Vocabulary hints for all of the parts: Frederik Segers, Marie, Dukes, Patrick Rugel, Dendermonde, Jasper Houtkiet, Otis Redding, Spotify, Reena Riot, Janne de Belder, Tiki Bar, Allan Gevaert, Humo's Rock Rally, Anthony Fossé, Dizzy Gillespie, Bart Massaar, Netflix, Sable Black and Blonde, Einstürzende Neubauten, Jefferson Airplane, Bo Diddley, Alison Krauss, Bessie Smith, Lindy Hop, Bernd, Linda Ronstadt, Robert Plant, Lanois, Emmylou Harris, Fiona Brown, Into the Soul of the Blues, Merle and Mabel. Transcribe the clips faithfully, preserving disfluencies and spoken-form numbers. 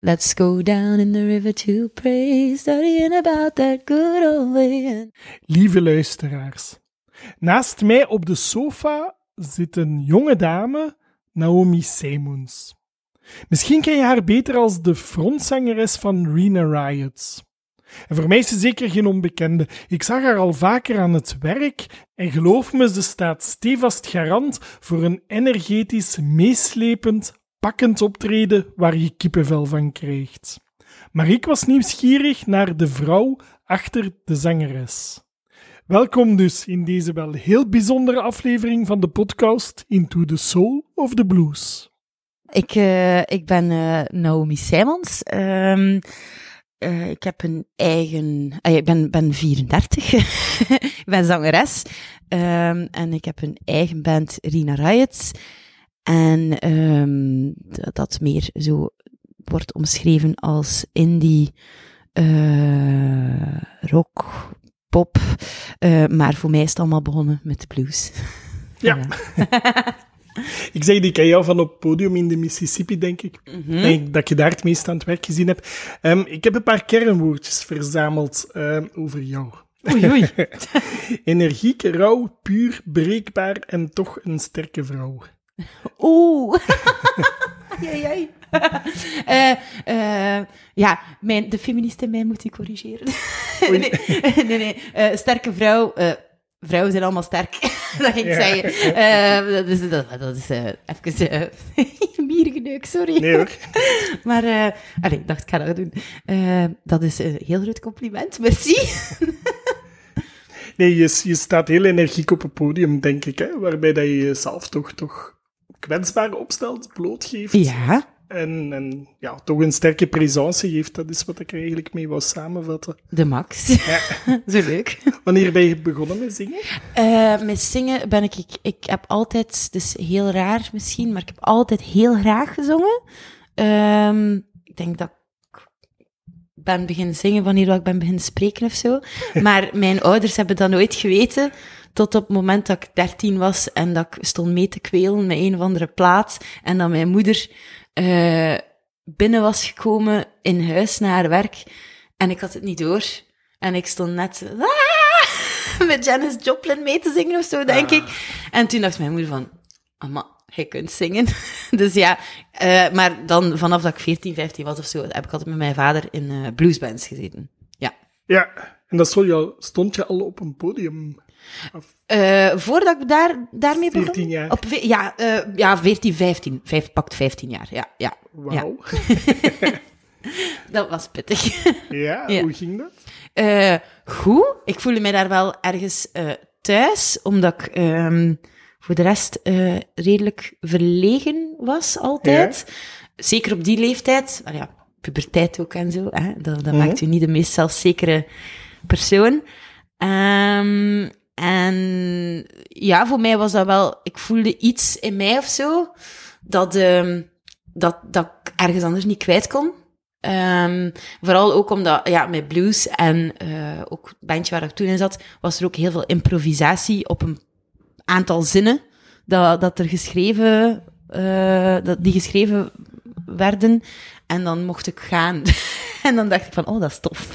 Let's go down in the river to pray, studying about that good old way. Lieve luisteraars, naast mij op de sofa zit een jonge dame, Naomi Simons. Misschien ken je haar beter als de frontzangeres van Reena Riot. En voor mij is ze zeker geen onbekende. Ik zag haar al vaker aan het werk en geloof me, ze staat stevast garant voor een energetisch, meeslepend, pakkend optreden waar je kippenvel van krijgt. Maar ik was nieuwsgierig naar de vrouw achter de zangeres. Welkom dus in deze wel heel bijzondere aflevering van de podcast Into the Soul of the Blues. Ik, uh, ik ben uh, Naomi Simons. Um, uh, ik heb een eigen... Uh, ik ben, ben vierendertig. Ik ben zangeres. Um, en ik heb een eigen band, Reena Riot. En um, dat meer zo wordt omschreven als indie, uh, rock, pop. Uh, maar voor mij is het allemaal begonnen met de blues. Ja. Ik zeg, ik ken jou van op het podium in de Mississippi, denk ik. Mm-hmm. Denk dat je daar het meest aan het werk gezien hebt. Um, ik heb een paar kernwoordjes verzameld um, over jou. Oei, oei. Energiek, rauw, puur, breekbaar en toch een sterke vrouw. Oeh. Jai, jai. Uh, uh, ja, mijn, de feminist in mij moet ik corrigeren. nee, nee, nee. Uh, sterke vrouw... Uh, Vrouwen zijn allemaal sterk, dat ging ik ja. zeggen. Uh, dat is, dat, dat is uh, even uh, miergeneuk, sorry. Nee hoor. Maar, uh, allee, dacht ik ga dat doen. Uh, dat is een heel groot compliment, merci. Nee, je, je staat heel energiek op het podium, denk ik, hè? Waarbij dat je jezelf toch, toch kwetsbaar opstelt, blootgeeft. Ja. En, en ja, toch een sterke présence geeft. Dat is wat ik er eigenlijk mee wou samenvatten. De max. Ja. Zo leuk. Wanneer ben je begonnen met zingen? Uh, met zingen ben ik, ik... Ik heb altijd... Dus heel raar misschien, maar ik heb altijd heel graag gezongen. Um, ik denk dat ik ben beginnen zingen wanneer ik ben beginnen spreken of zo. Maar mijn ouders hebben dat nooit geweten... Tot op het moment dat ik dertien was en dat ik stond mee te kwelen met een of andere plaat. En dat mijn moeder uh, binnen was gekomen in huis naar haar werk. En ik had het niet door. En ik stond net ah, met Janis Joplin mee te zingen of zo, denk ah. ik. En toen dacht mijn moeder van, amma, jij kunt zingen. Dus ja, uh, maar dan vanaf dat ik veertien, vijftien was of zo, heb ik altijd met mijn vader in uh, bluesbands gezeten. Ja. Ja, en dat stond je, stond je al op een podium... Uh, voordat ik daar, daarmee begon? veertien jaar. Op, ja, uh, ja, veertien, vijftien. Vijf, pakt vijftien jaar, ja. ja Wauw. Ja. Dat was pittig. Ja, ja, hoe ging dat? Uh, goed. Ik voelde mij daar wel ergens uh, thuis, omdat ik um, voor de rest uh, redelijk verlegen was altijd. Ja. Zeker op die leeftijd. Maar ja, puberteit ook en zo. Hè? Dat, dat mm-hmm. maakt u niet de meest zelfzekere persoon. Um, en ja, voor mij was dat wel... Ik voelde iets in mij of zo, dat, um, dat, dat ik ergens anders niet kwijt kon. Um, vooral ook omdat, ja, met blues en uh, ook het bandje waar ik toen in zat, was er ook heel veel improvisatie op een aantal zinnen dat, dat er geschreven... Uh, dat die geschreven werden. En dan mocht ik gaan. En dan dacht ik van, oh, dat is tof.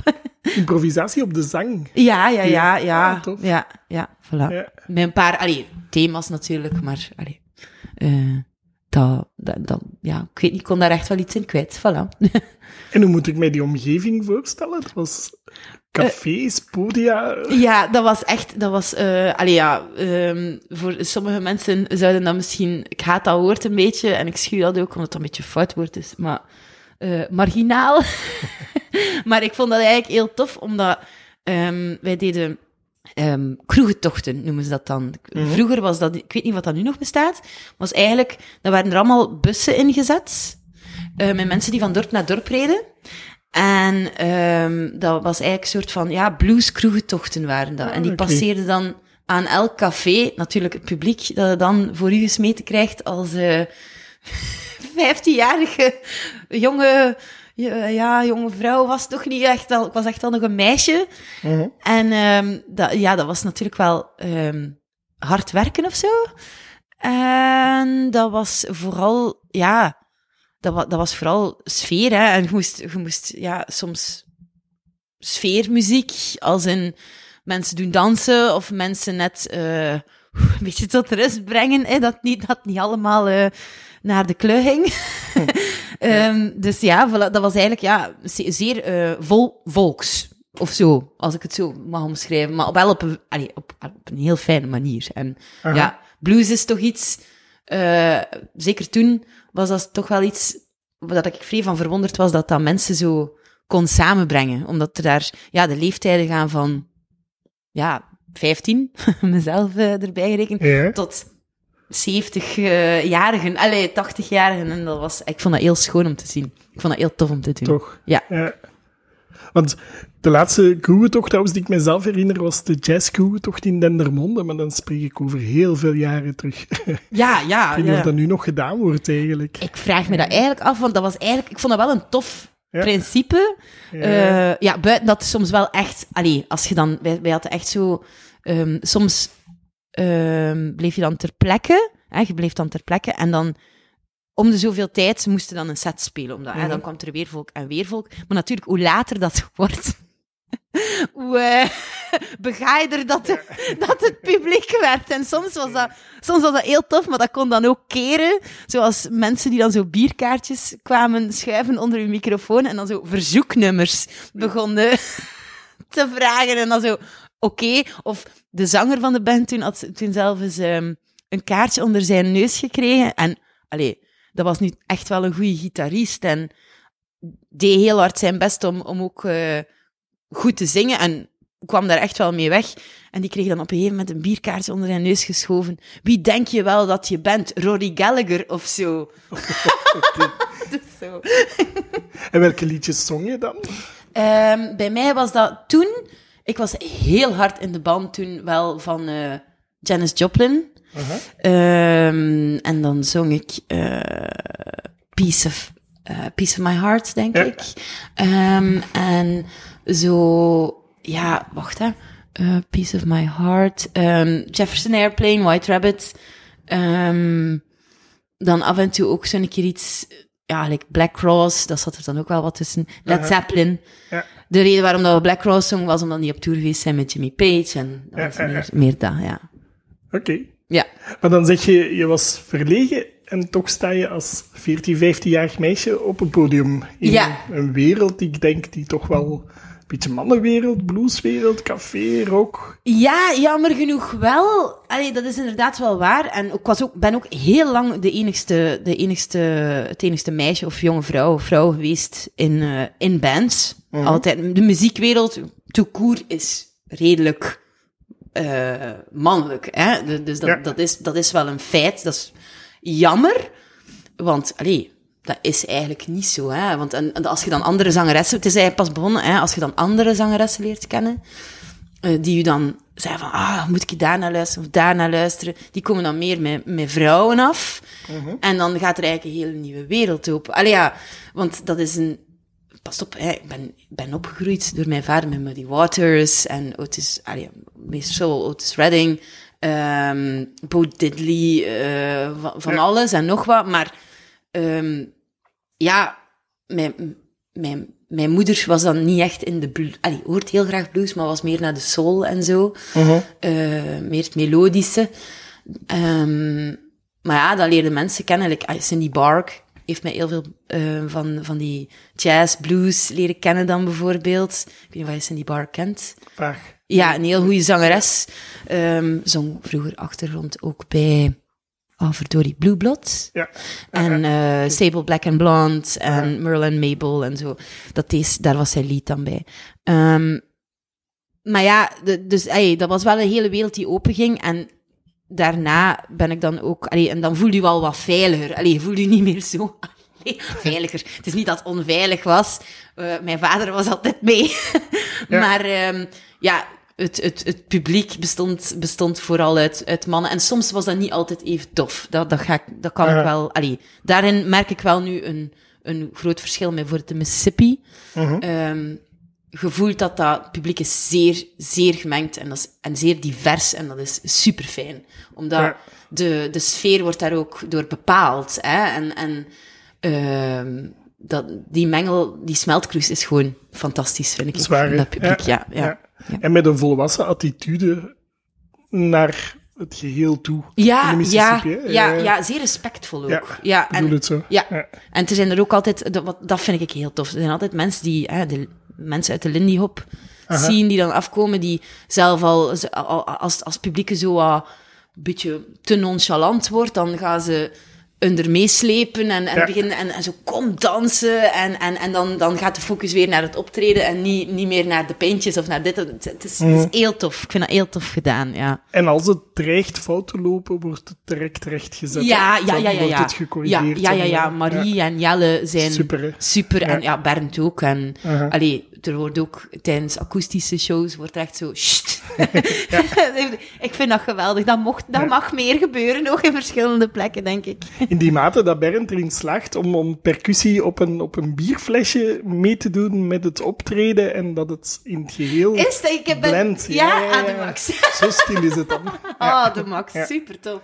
Improvisatie op de zang. Ja, ja, ja. Ja, ja, ja, ja, voilà. Ja. Met een paar allee, thema's natuurlijk, maar allee, uh, dat, dat, dat, ja, ik weet niet, ik kon daar echt wel iets in kwijt. Voilà. En hoe moet ik mij die omgeving voorstellen? Dat was cafés, uh, podia? Ja, dat was echt... Dat was, uh, allee, ja, um, voor sommige mensen zouden dat misschien... Ik haat dat woord een beetje, en ik schuw dat ook, omdat dat een beetje fout woord is, maar... Uh, marginaal. Maar ik vond dat eigenlijk heel tof, omdat um, wij deden um, kroegentochten, noemen ze dat dan. Mm-hmm. Vroeger was dat, ik weet niet wat dat nu nog bestaat, was eigenlijk, daar waren er allemaal bussen ingezet, uh, met mensen die van dorp naar dorp reden. En um, dat was eigenlijk een soort van, ja, blues-kroegentochten waren dat. Oh, en die okay. passeerden dan aan elk café, natuurlijk het publiek, dat je dan voor u gesmeten krijgt als... Uh, vijftienjarige jonge, ja, jonge vrouw was toch niet echt al, ik was echt al nog een meisje. Mm-hmm. En um, dat, ja, dat was natuurlijk wel um, hard werken of zo. En dat was vooral, ja, dat, dat was vooral sfeer, hè. En je moest, je moest ja, soms sfeermuziek, als in mensen doen dansen of mensen net uh, een beetje tot rust brengen, hè, dat niet, dat niet allemaal uh, naar de kleur ging. Ja. um, dus ja, voilà, dat was eigenlijk ja, zeer uh, vol volks. Of zo, als ik het zo mag omschrijven. Maar wel op een, allee, op, op een heel fijne manier. En uh-huh. ja, blues is toch iets... Uh, zeker toen was dat toch wel iets... dat ik vrij van verwonderd was dat dat mensen zo kon samenbrengen. Omdat er daar ja, de leeftijden gaan van... Ja, vijftien, mezelf uh, erbij gerekend, yeah. tot zeventig-jarigen. Allee, tachtig-jarigen. En dat was, ik vond dat heel schoon om te zien. Ik vond dat heel tof om te doen. Toch? Ja. ja. Want... De laatste crew-tocht trouwens, die ik mezelf herinner, was de jazz-crew-tocht in Dendermonde. Maar dan spreek ik over heel veel jaren terug. Ja, ja. Ik weet niet ja. of dat nu nog gedaan wordt, eigenlijk. Ik vraag me dat eigenlijk af, want dat was eigenlijk... Ik vond dat wel een tof ja. principe. Ja. Uh, ja, buiten dat soms wel echt... Allee, als je dan... Wij, wij hadden echt zo... Um, soms um, bleef je dan ter plekke. Hè, je bleef dan ter plekke en dan... Om de zoveel tijd moesten dan een set spelen. Omdat, mm-hmm. hè, dan kwam er weer volk en weer volk. Maar natuurlijk, hoe later dat wordt... Hoe euh, begaaider dat, de, dat het publiek werd. En soms was, dat, soms was dat heel tof, maar dat kon dan ook keren. Zoals mensen die dan zo bierkaartjes kwamen schuiven onder hun microfoon en dan zo verzoeknummers begonnen ja. te vragen. En dan zo, oké. Okay. Of de zanger van de band toen had toen zelf eens um, een kaartje onder zijn neus gekregen. En, allee, dat was nu echt wel een goede gitarist. En deed heel hard zijn best om, om ook... Uh, goed te zingen en kwam daar echt wel mee weg. En die kreeg dan op een gegeven moment een bierkaartje onder zijn neus geschoven. Wie denk je wel dat je bent? Rory Gallagher of zo. Dus zo. En welke liedjes zong je dan? Um, bij mij was dat toen... Ik was heel hard in de band toen wel van uh, Janis Joplin. Uh-huh. Um, en dan zong ik uh, Piece of... Uh, Piece of My Heart, denk ja. ik. Um, en zo... Ja, wacht, hè. Uh, Piece of My Heart. Um, Jefferson Airplane, White Rabbit. Um, dan af en toe ook zo'n keer iets... Ja, like Black Cross, dat zat er dan ook wel wat tussen. Led Zeppelin. Ja. De reden waarom dat we Black Cross zongen, was omdat die op tour geweest zijn met Jimmy Page. En dat ja, was ja, meer, ja. meer dat, ja. Oké. Okay. Ja. Maar dan zeg je, je was verlegen... En toch sta je als veertien, vijftienjarig meisje op een podium. In ja. een wereld, ik denk, die toch wel... Een beetje mannenwereld, blueswereld, café, rock. Ja, jammer genoeg wel. Allee, dat is inderdaad wel waar. En ik was ook, ben ook heel lang de enigste, de enigste, het enigste meisje of jonge vrouw, vrouw geweest in, uh, in bands. Mm-hmm. Altijd. De muziekwereld, tout court, is redelijk uh, mannelijk. Hè? Dus dat, ja. dat, is, dat is wel een feit. Dat is... Jammer, want allee, dat is eigenlijk niet zo. Hè? Want en, en als je dan andere zangeressen... Het is eigenlijk pas begonnen, hè? Als je dan andere zangeressen leert kennen... Uh, die je dan zeggen van... Ah, moet ik daar naar luisteren of daar naar luisteren? Die komen dan meer met, met vrouwen af. Mm-hmm. En dan gaat er eigenlijk een hele nieuwe wereld open. Allee, ja, want dat is een... Pas op, hè? Ik ben, ben opgegroeid door mijn vader met Muddy Waters... En Otis... Allee, meestal Otis Redding... Um, Bo Diddley, uh, van, van ja. alles en nog wat. Maar um, ja, mijn, mijn, mijn moeder was dan niet echt in de blues. Allee, hoort heel graag blues, maar was meer naar de soul en zo. Uh-huh. Uh, meer het melodische. Um, maar ja, dat leerden mensen kennen. Like, Cindy Bark heeft mij heel veel uh, van, van die jazz, blues leren kennen dan bijvoorbeeld. Ik weet niet of je Cindy Bark kent. Vaag. Ja, een heel goede zangeres. Um, zong vroeger achtergrond ook bij... Oh, verdorie, Blueblot. Ja. En uh, Sable Black and Blonde. En ja. Merle and Mabel en zo. Dat is, daar was zijn lied dan bij. Um, maar ja, de, dus ey, dat was wel een hele wereld die openging. En daarna ben ik dan ook... Allee, en dan voelde je al wat veiliger. Allee, je voelde je niet meer zo... Veiliger. Het is niet dat het onveilig was. Uh, mijn vader was altijd mee. Ja. Maar um, ja, het, het, het publiek bestond, bestond vooral uit, uit mannen. En soms was dat niet altijd even tof. Dat, dat, ga ik, dat kan uh-huh. ik wel... Allee, daarin merk ik wel nu een, een groot verschil met voor de Mississippi. Uh-huh. Um, gevoeld dat dat publiek is zeer, zeer gemengd en, dat is, en zeer divers. En dat is super fijn. Omdat uh-huh. de, de sfeer wordt daar ook door bepaald. Hè? En... en Uh, dat, die mengel, die smeltkroes is gewoon fantastisch, vind ik. Zwaar, in dat publiek, ja. Ja, ja. Ja. En met een volwassen attitude naar het geheel toe. Ja, in de Mississippi, ja, ja, ja, zeer respectvol ook. Ja, ja, en, bedoel het zo. Ja. Ja. En er zijn er ook altijd, dat, dat vind ik heel tof, er zijn altijd mensen die, hè, de mensen uit de Lindy Hop zien, die dan afkomen, die zelf al, als, als publiek zo uh, een beetje te nonchalant wordt, dan gaan ze onder meeslepen en, en, ja. beginnen, en, en zo kom dansen en, en, en dan, dan gaat de focus weer naar het optreden en niet, niet meer naar de pintjes of naar dit. Het, het, is, mm. het is heel tof. Ik vind dat heel tof gedaan, ja. En als het dreigt fout te lopen, wordt het direct rechtgezet. Ja, ja, ja, ja, ja. Wordt het gecorrigeerd. Ja, ja, ja, ja, ja. Marie ja. en Jelle zijn super. super ja. En ja, Bernd ook. En uh-huh. allee, er wordt ook tijdens akoestische shows wordt echt zo... ja. Ik vind dat geweldig. Dat, mocht, dat ja. mag meer gebeuren, ook in verschillende plekken, denk ik. In die mate dat Bernd erin slaagt om, om percussie op een, op een bierflesje mee te doen met het optreden en dat het in het geheel is dat, ik heb blend. Een... Ja, ja, ja, ja, de max. Zo stil is het dan. Ja. Oh, de max. Ja. Super tof.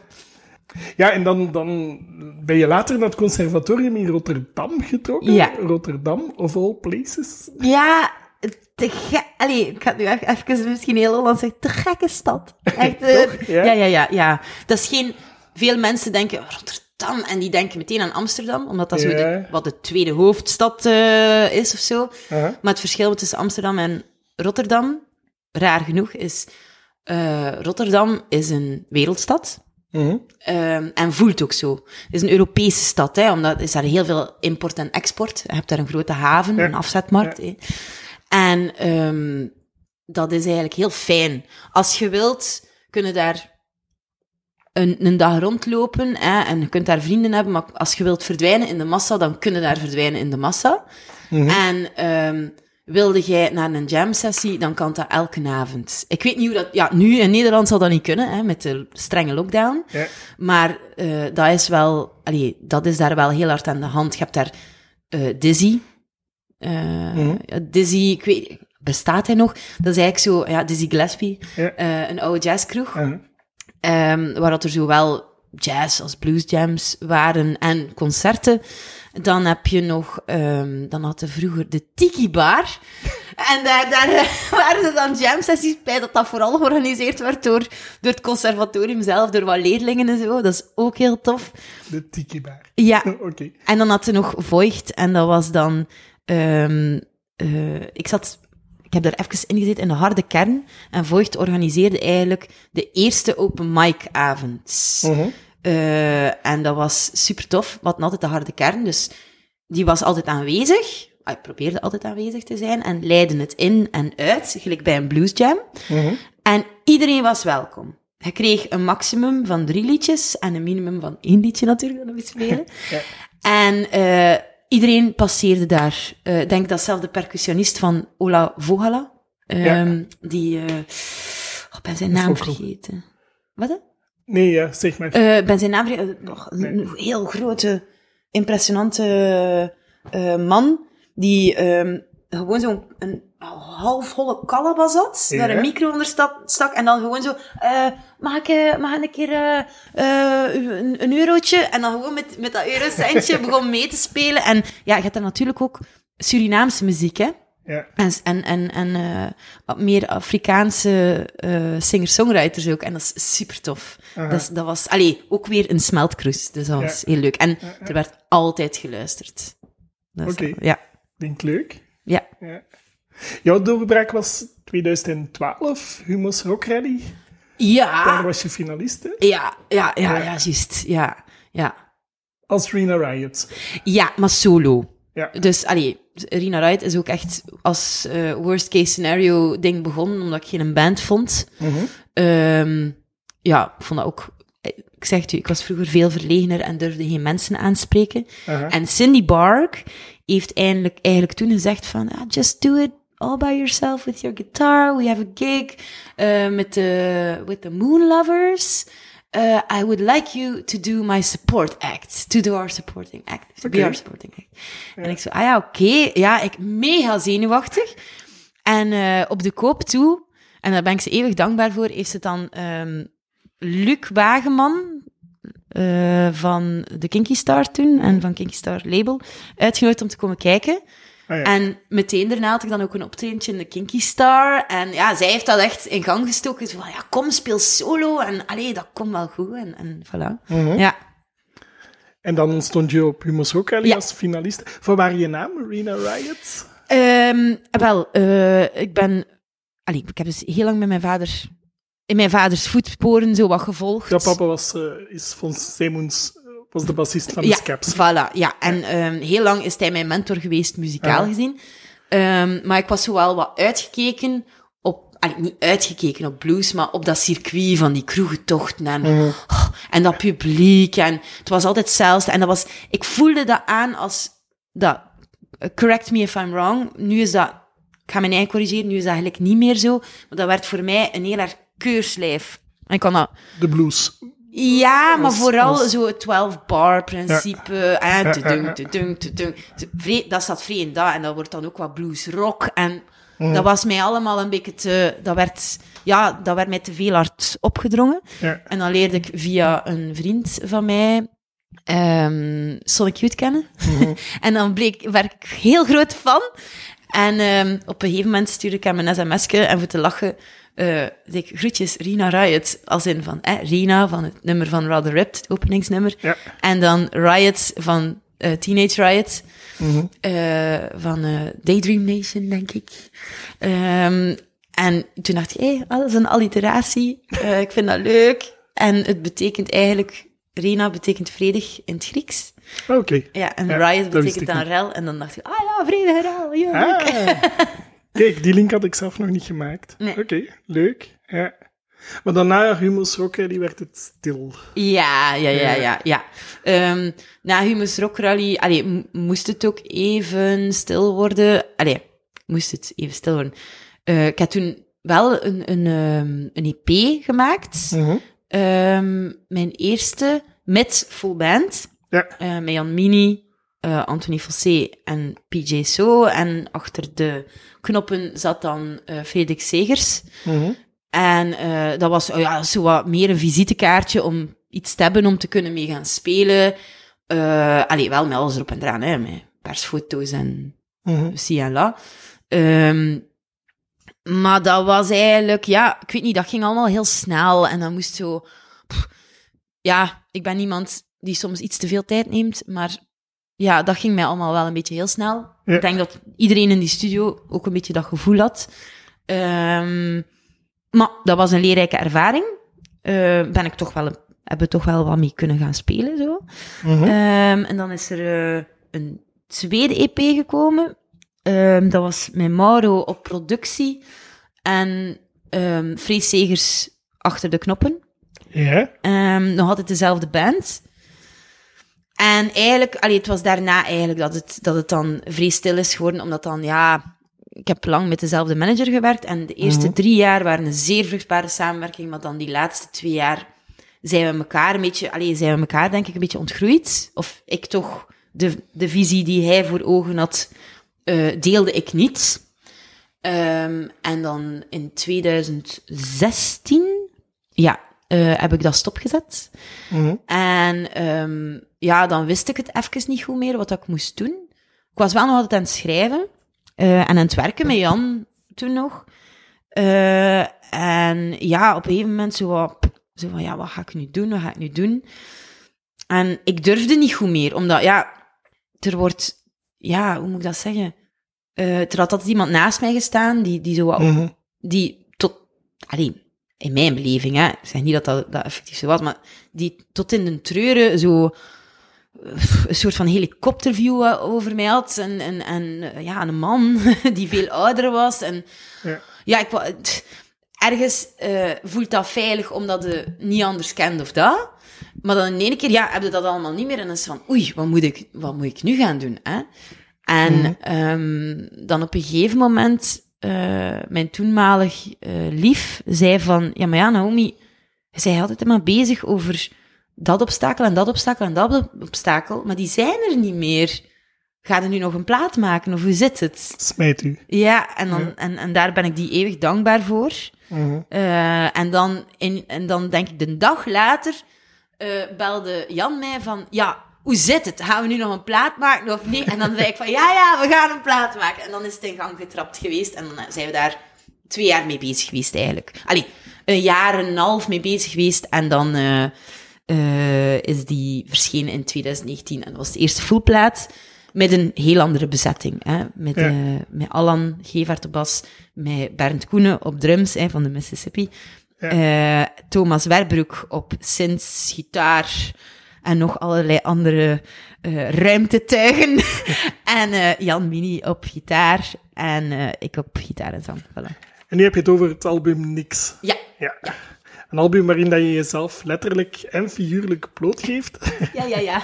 Ja, en dan, dan ben je later naar het conservatorium in Rotterdam getrokken. Ja. Rotterdam, of all places. Ja, te gek. Allee, ik ga het nu even misschien heel Holland zeggen. Te gekke stad. Echt. Toch, ja? Ja, ja, ja, ja. Dat is geen... Veel mensen denken, Rotterdam. Dan, en die denken meteen aan Amsterdam, omdat dat yeah. zo de, wat de tweede hoofdstad uh, is of zo. Uh-huh. Maar het verschil tussen Amsterdam en Rotterdam, raar genoeg, is... Uh, Rotterdam is een wereldstad uh-huh. um, en voelt ook zo. Het is een Europese stad, hè, omdat is daar heel veel import en export. Je hebt daar een grote haven, ja. een afzetmarkt. Ja. Hè. En um, dat is eigenlijk heel fijn. Als je wilt, kunnen daar... Een, een dag rondlopen, hè, en je kunt daar vrienden hebben, maar als je wilt verdwijnen in de massa, dan kun je daar verdwijnen in de massa. Mm-hmm. En um, wilde jij naar een jam-sessie, dan kan dat elke avond. Ik weet niet hoe dat... Ja, nu in Nederland zal dat niet kunnen, hè, met de strenge lockdown. Yeah. Maar uh, dat is wel... Allee, dat is daar wel heel hard aan de hand. Je hebt daar uh, Dizzy. Uh, mm-hmm. Dizzy, ik weet... Bestaat hij nog? Dat is eigenlijk zo... Ja, Dizzy Gillespie. Yeah. Uh, een oude jazzkroeg. Mm-hmm. Um, waar dat er zowel jazz als bluesjams waren en concerten. Dan heb je nog... Um, dan had je vroeger de Tiki Bar. En daar, daar euh, waren ze dan jamsessies bij, dat dat vooral georganiseerd werd door, door het conservatorium zelf, door wat leerlingen en zo. Dat is ook heel tof. De Tiki Bar. Ja. Oké. Okay. En dan had je nog Voigt. En dat was dan... Um, uh, ik zat... Ik heb daar even in gezeten in de harde kern. En Voigt organiseerde eigenlijk de eerste open mic-avond. Uh-huh. Uh, en dat was super tof. We hadden altijd de harde kern, dus die was altijd aanwezig. Hij probeerde altijd aanwezig te zijn en leidde het in en uit, gelijk bij een bluesjam. Uh-huh. En iedereen was welkom. Je kreeg een maximum van drie liedjes en een minimum van één liedje natuurlijk, dat we spelen. ja. En... Uh, Iedereen passeerde daar. Ik uh, denk dat zelf de percussionist van Ola Vogala, um, ja. die... Uh, oh, ik ben zijn naam vergeten. Wat? Hè? Nee, ja, zeg maar. Ik uh, ben zijn naam vergeten. Uh, nog nee. Een heel grote, impressionante uh, man, die um, gewoon zo'n een halfholle kalabas had, ja. daar een micro onder stak, en dan gewoon zo... Uh, mag ik uh, mag ik een keer uh, uh, een, een eurotje? En dan gewoon met, met dat eurocentje begon mee te spelen. En ja, je hebt dan natuurlijk ook Surinaamse muziek, hè? Ja. En, en, en, en uh, wat meer Afrikaanse uh, singer-songwriters ook. En dat is super tof. Uh-huh. Dat, dat was allee, ook weer een smeltkroes. Dus dat ja. was heel leuk. En uh-huh. er werd altijd geluisterd. Oké. Okay. Ja. Klinkt leuk. Ja. ja. Jouw doorbraak was twintig twaalf, Humo's Rock Rally. Ja. Daar was je finalist, hè? Ja, ja, ja, ja, juist. Ja, ja. Als Reena Riot. Ja, maar solo. Ja. Dus, allee, Reena Riot is ook echt als uh, worst-case scenario ding begonnen, omdat ik geen band vond. Uh-huh. Um, ja, ik vond dat ook... Ik zeg het u, ik was vroeger veel verlegener en durfde geen mensen aanspreken. Uh-huh. En Cindy Bark heeft eindelijk, eigenlijk toen gezegd van... Ah, just do it. All by yourself with your guitar. We have a gig uh, met the, with the Moon Lovers. Uh, I would like you to do my support act. To do our supporting act. To okay. be our supporting act. Ja. En ik zo, ah ja, oké. Okay. Ja, ik mega zenuwachtig. En uh, op de koop toe, en daar ben ik ze eeuwig dankbaar voor, heeft ze dan um, Luc Wageman... uh, van de Kinky Star toen en van Kinky Star label uitgenodigd om te komen kijken. Oh ja. En meteen daarna had ik dan ook een optredentje in de Kinky Star. En ja, zij heeft dat echt in gang gestoken. Van, ja, kom, speel solo. En allee, dat komt wel goed. En, en voilà. Mm-hmm. Ja. En dan stond je op Humo's Rock Rally, ja, als finalist. Van waar je naam? Reena Riot? Um, wel, uh, ik ben... Allee, ik heb dus heel lang met mijn vader... In mijn vaders voetsporen zo wat gevolgd. Ja, papa was, uh, is van Simons... was de bassist van de, ja, Scaps. Voilà, ja. En um, heel lang is hij mijn mentor geweest, muzikaal, ja, gezien. Um, maar ik was zowel wat uitgekeken op... Eigenlijk niet uitgekeken op blues, maar op dat circuit van die kroegentochten. En, ja, oh, en dat publiek. En het was altijd hetzelfde. En dat was... Ik voelde dat aan als... Dat, uh, correct me if I'm wrong. Nu is dat... Ik ga mijn eigen corrigeren. Nu is dat eigenlijk niet meer zo. Maar dat werd voor mij een heel erg keurslijf. En ik kan dat... De blues... Ja, maar vooral als... zo het twaalf bar principe. Ja. En tudung, tudung, tudung. Dat staat vrij in dat. En dat wordt dan ook wat bluesrock. En mm. dat was mij allemaal een beetje te... Dat werd, ja, dat werd mij te veel hard opgedrongen. Ja. En dan leerde ik via een vriend van mij... Um, Sonic Youth kennen. Mm-hmm. En dan bleek, werd ik heel groot fan. En um, op een gegeven moment stuurde ik hem een sms'je. En voor te lachen... Uh, ik, groetjes, Reena Riot, als in van eh, Reena, van het nummer van Rather Ripped, het openingsnummer. Ja. En dan Riot van uh, Teenage Riot, mm-hmm. uh, van uh, Daydream Nation, denk ik. Um, en toen dacht ik, hey, dat is een alliteratie, uh, ik vind dat leuk. En het betekent eigenlijk, Reena betekent vredig in het Grieks. Oké. Okay. Ja, en ja, Riot betekent dan rel. En dan dacht ik, ah ja, vredige rel, ja, ah. Kijk, die link had ik zelf nog niet gemaakt. Nee. Oké, okay, leuk. Ja. Maar daarna, Humo's Rock Rally, werd het stil. Ja, ja, ja, ja, ja. Um, na Humo's Rock Rally, allee, moest het ook even stil worden. Allee, moest het even stil worden. Uh, ik had toen wel een, een, um, een E P gemaakt. Uh-huh. Um, mijn eerste, met full band. Ja. Uh, met Jan Mini. Uh, Anthony Fossé en P J So. En achter de knoppen zat dan uh, Frederik Segers. Mm-hmm. En uh, dat was oh ja, zo wat meer een visitekaartje om iets te hebben om te kunnen mee gaan spelen. Uh, allee, wel met alles erop en eraan, hè, met persfoto's en mm-hmm. si en la. Um, maar dat was eigenlijk, ja, ik weet niet, dat ging allemaal heel snel. En dat moest zo... Pff, ja, ik ben iemand die soms iets te veel tijd neemt, maar... Ja, dat ging mij allemaal wel een beetje heel snel. Ja. Ik denk dat iedereen in die studio ook een beetje dat gevoel had. Um, maar dat was een leerrijke ervaring. Uh, ben ik toch wel, hebben we toch wel wat mee kunnen gaan spelen. Zo. Mm-hmm. Um, en dan is er uh, een tweede E P gekomen. Um, dat was met Mauro op productie. En um, Frees Segers achter de knoppen. Ja. Um, nog altijd dezelfde band. En eigenlijk, allee, het was daarna eigenlijk dat het, dat het dan vrij stil is geworden, omdat dan, ja, ik heb lang met dezelfde manager gewerkt en de eerste mm-hmm. drie jaar waren een zeer vruchtbare samenwerking, maar dan die laatste twee jaar zijn we elkaar een beetje, allee, zijn we elkaar denk ik een beetje ontgroeid. Of ik toch, de, de visie die hij voor ogen had, uh, deelde ik niet. Um, en dan in twintig zestien, ja, uh, heb ik dat stopgezet. Mm-hmm. En... Um, ja, dan wist ik het even niet goed meer wat ik moest doen. Ik was wel nog altijd aan het schrijven uh, en aan het werken met Jan toen nog. Uh, en ja, op een gegeven moment zo, wat, zo van, ja, wat ga ik nu doen, wat ga ik nu doen? En ik durfde niet goed meer, omdat, ja, er wordt, ja, hoe moet ik dat zeggen? Uh, er had altijd iemand naast mij gestaan die, die zo wat, mm-hmm. die tot, allee, in mijn beleving, hè, ik zeg niet dat, dat dat effectief zo was, maar die tot in de treuren zo... een soort van helikopterview over mij had. En, en, en ja, een man die veel ouder was. En ja, ja ik, ergens uh, voelt dat veilig omdat je niet anders kent of dat. Maar dan in één keer, ja, heb je dat allemaal niet meer. En dan is het van, oei, wat moet ik, wat moet ik nu gaan doen? Hè? En mm-hmm. um, dan op een gegeven moment, uh, mijn toenmalig uh, lief zei van, ja, maar ja, Naomi, zij altijd maar bezig over... dat obstakel en dat obstakel en dat obstakel, maar die zijn er niet meer. Ga er nu nog een plaat maken, of hoe zit het? Smijt u. Ja, en, dan, ja. En, en daar ben ik die eeuwig dankbaar voor. Mm-hmm. Uh, en, dan in, en dan denk ik, de dag later uh, belde Jan mij van... Ja, hoe zit het? Gaan we nu nog een plaat maken of niet? En dan zei ik van... Ja, ja, we gaan een plaat maken. En dan is het in gang getrapt geweest. En dan zijn we daar twee jaar mee bezig geweest eigenlijk. Allee, een jaar en een half mee bezig geweest. En dan uh, uh, is die verschenen in twintig negentien. En dat was de eerste fullplaat. Met een heel andere bezetting. Hè? Met, ja. uh, met Allan Gevaert op bas. Met Bernd Koenen op drums hè, van de Mississippi. Ja. Uh, Thomas Werbroek op synths, gitaar en nog allerlei andere uh, ruimtetuigen. en uh, Jan Mini op gitaar en uh, ik op gitaar en zang. Voilà. En nu heb je het over het album Niks. Ja. ja. ja. Een album waarin dat je jezelf letterlijk en figuurlijk blootgeeft. Ja, ja, ja.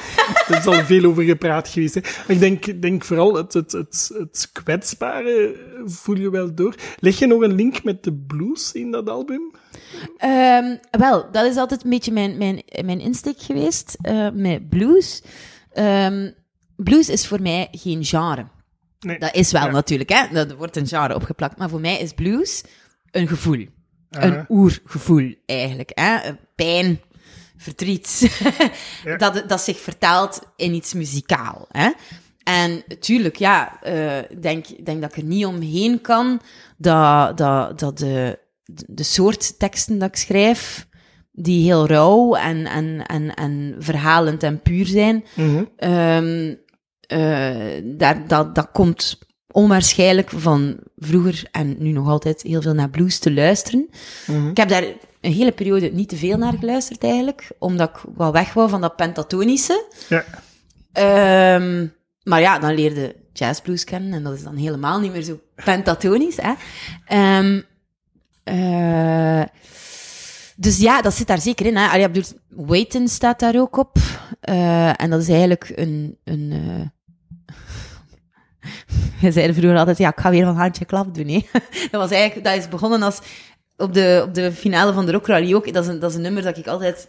Er is al veel over gepraat geweest. Hè. Maar ik denk, denk vooral het, het, het, het kwetsbare voel je wel door. Leg je nog een link met de blues in dat album? Um, wel, dat is altijd een beetje mijn, mijn, mijn insteek geweest uh, met blues. Um, blues is voor mij geen genre. Nee. Dat is wel ja. natuurlijk, hè. Dat wordt een genre opgeplakt. Maar voor mij is blues een gevoel. Een oergevoel, eigenlijk. Hè? Pijn, verdriet. ja. dat, dat zich vertaalt in iets muzikaal. Hè? En tuurlijk, ja, ik uh, denk, denk dat ik er niet omheen kan dat, dat, dat de, de soort teksten dat ik schrijf, die heel rauw en, en, en, en verhalend en puur zijn, mm-hmm. um, uh, daar, dat, dat komt... onwaarschijnlijk van vroeger en nu nog altijd heel veel naar blues te luisteren. Mm-hmm. Ik heb daar een hele periode niet te veel naar geluisterd eigenlijk, omdat ik wel weg wou van dat pentatonische. Ja. Um, maar ja, dan leerde jazzblues kennen en dat is dan helemaal niet meer zo pentatonisch. Hè? Um, uh, dus ja, dat zit daar zeker in. Hè? Allee, bedoel, Waitin staat daar ook op. Uh, en dat is eigenlijk een... een uh, we zeiden vroeger altijd, ja, ik ga weer van handje klap doen. Hè. Dat, was eigenlijk, dat is begonnen als op de, op de finale van de Rock Rally ook. Dat is, een, dat is een nummer dat ik altijd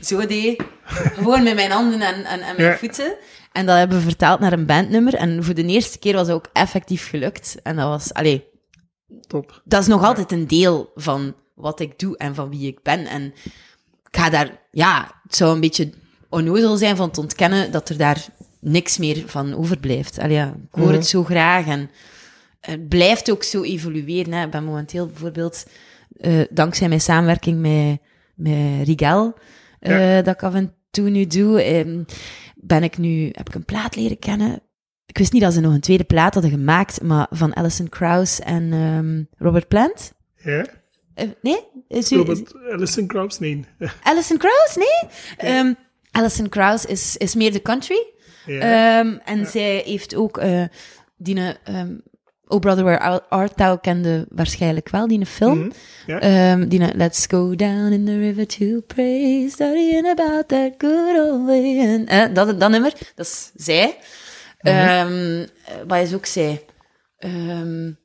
zo deed. Gewoon met mijn handen en, en, en mijn ja. voeten. En dat hebben we vertaald naar een bandnummer. En voor de eerste keer was het ook effectief gelukt. En dat was, allee... Top. Dat is nog ja. altijd een deel van wat ik doe en van wie ik ben. En ik ga daar... Ja, het zou een beetje onnozel zijn van te ontkennen dat er daar... niks meer van overblijft. Allee, ja, ik hoor mm-hmm. het zo graag en het blijft ook zo evolueren. Hè. Ik ben momenteel bijvoorbeeld, uh, dankzij mijn samenwerking met, met Rigel, uh, ja. dat ik af en toe nu doe, um, ben ik nu, heb ik een plaat leren kennen. Ik wist niet dat ze nog een tweede plaat hadden gemaakt, maar van Alison Krauss en um, Robert Plant. Ja. Uh, nee? Is u, Robert, is... Alison Krauss, nee. Alison Krauss, nee? Ja. Um, Alison Krauss is, is meer de country. Yeah. Um, en yeah. zij heeft ook uh, die um, Oh Brother Where Art Thou kende waarschijnlijk wel, die film. Mm-hmm. Yeah. Um, die Let's Go Down in the River to Pray, studying about that good old way. And, eh, dat, dat nummer, dat is zij. Mm-hmm. Um, wat is ook zij? Um,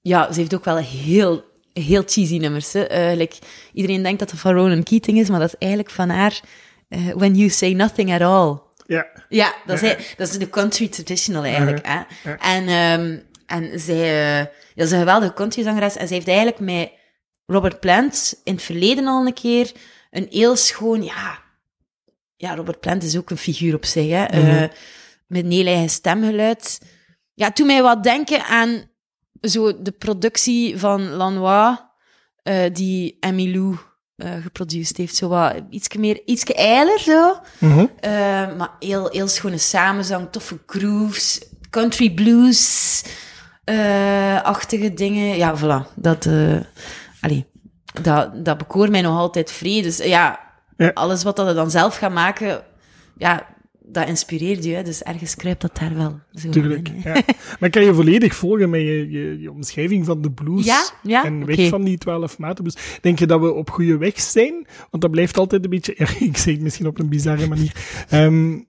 ja, ze heeft ook wel heel, heel cheesy nummers. Hè. Uh, like, iedereen denkt dat het van Ronan Keating is, maar dat is eigenlijk van haar uh, When You Say Nothing At All. Ja, ja dat, is, ja. dat is de country traditional eigenlijk. Ja. Hè? Ja. En, um, en zij uh, dat is een geweldige countryzangeres. En zij heeft eigenlijk met Robert Plant in het verleden al een keer een heel schoon... Ja, ja Robert Plant is ook een figuur op zich. Hè? Mm-hmm. Uh, met een heel eigen stemgeluid. Ja, toen mij wat denken aan zo de productie van Lanois, uh, die Emmylou... Uh, geproduceerd heeft, zo wat, ietsje meer, ietsje eiler, zo. Mm-hmm. Uh, maar heel, heel schone samenzang, toffe grooves, country blues-achtige uh, dingen. Ja, voilà. Dat, uh, allee, dat, dat bekoort mij nog altijd vrij. Dus uh, ja, ja, alles wat dat dan zelf gaat maken, ja, dat inspireert je. Hè? Dus ergens kruipt dat daar wel zo. Tuurlijk, in, ja. Maar kan je volledig volgen met je, je, je omschrijving van de blues ja? Ja? en weg okay. van die twaalf maten blues. Denk je dat we op goede weg zijn? Want dat blijft altijd een beetje... Ja, ik zeg het misschien op een bizarre manier. Um,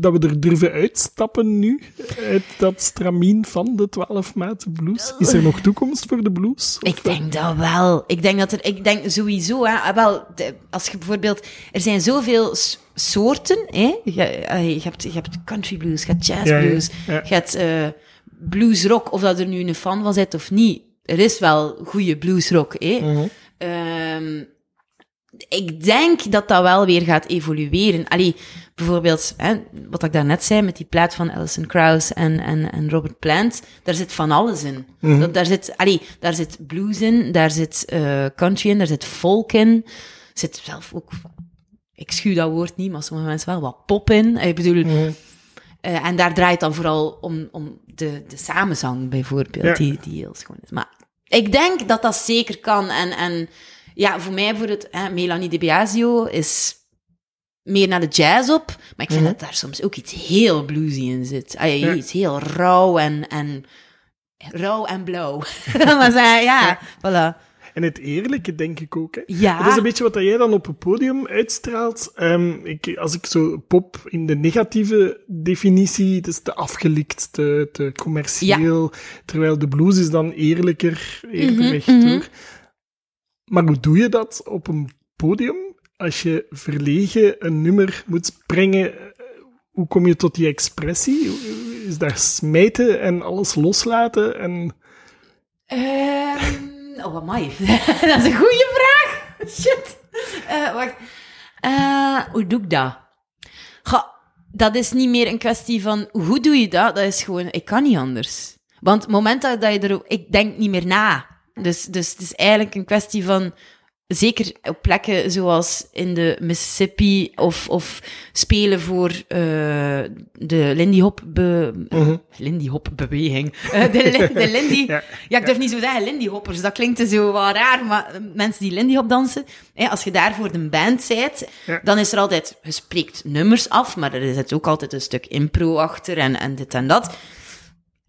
dat we er durven uitstappen nu, uit dat stramien van de twaalf maten blues. Is er nog toekomst voor de blues? Ik denk dat wel. Ik denk dat er... Ik denk sowieso, hè, wel, als je bijvoorbeeld... Er zijn zoveel... soorten, hè? Je, je, hebt, je hebt country blues, je hebt jazz blues, ja, ja, ja. je hebt uh, bluesrock, of dat er nu een fan van zit of niet. Er is wel goede bluesrock, hè? Mm-hmm. Um, ik denk dat dat wel weer gaat evolueren. Allee, bijvoorbeeld, hè, wat ik daarnet zei met die plaat van Alison Krauss en, en, en Robert Plant, daar zit van alles in. Mm-hmm. Dat, daar, zit, allee, daar zit blues in, daar zit uh, country in, daar zit folk in. Zit zelf ook, ik schuw dat woord niet, maar sommige mensen wel, wat pop in. Ik bedoel, mm-hmm. uh, en daar draait dan vooral om, om de, de samenzang bijvoorbeeld, ja. die, die heel schoon is. Maar ik denk dat dat zeker kan en... en ja, voor mij, voor het, hè, Melanie De Biasio is meer naar de jazz op, maar ik vind mm-hmm. dat daar soms ook iets heel bluesy in zit. Ay, ja. Iets heel rauw en, en, rauw en blauw. maar zei, ja, ja, voilà. En het eerlijke, denk ik ook. Hè. Ja. Dat is een beetje wat jij dan op het podium uitstraalt. Um, ik, als ik zo pop in de negatieve definitie, dus te afgelikt, te, te commercieel, ja. terwijl de blues is dan eerlijker, eerder mm-hmm, weg mm-hmm. door. Maar hoe doe je dat op een podium? Als je verlegen een nummer moet brengen, hoe kom je tot die expressie? Is daar smijten en alles loslaten? En... Um, oh, amai. Dat is een goede vraag. Shit. Uh, wacht. Uh, hoe doe ik dat? Ga, dat is niet meer een kwestie van hoe doe je dat? Dat is gewoon, ik kan niet anders. Want het moment dat je er... Ik denk niet meer na. Dus, dus het is eigenlijk een kwestie van, zeker op plekken zoals in de Mississippi of, of spelen voor uh, de Lindy Hop be, uh-huh. Lindy Hop beweging. Uh, de, de Lindy, ja. ja, ik durf ja. niet zo zeggen Lindy Hoppers, dat klinkt zo wel raar, maar mensen die Lindy Hop dansen, hè, als je daar voor de band bent, ja. dan is er altijd, je spreekt nummers af, maar er zit ook altijd een stuk impro achter en, en dit en dat.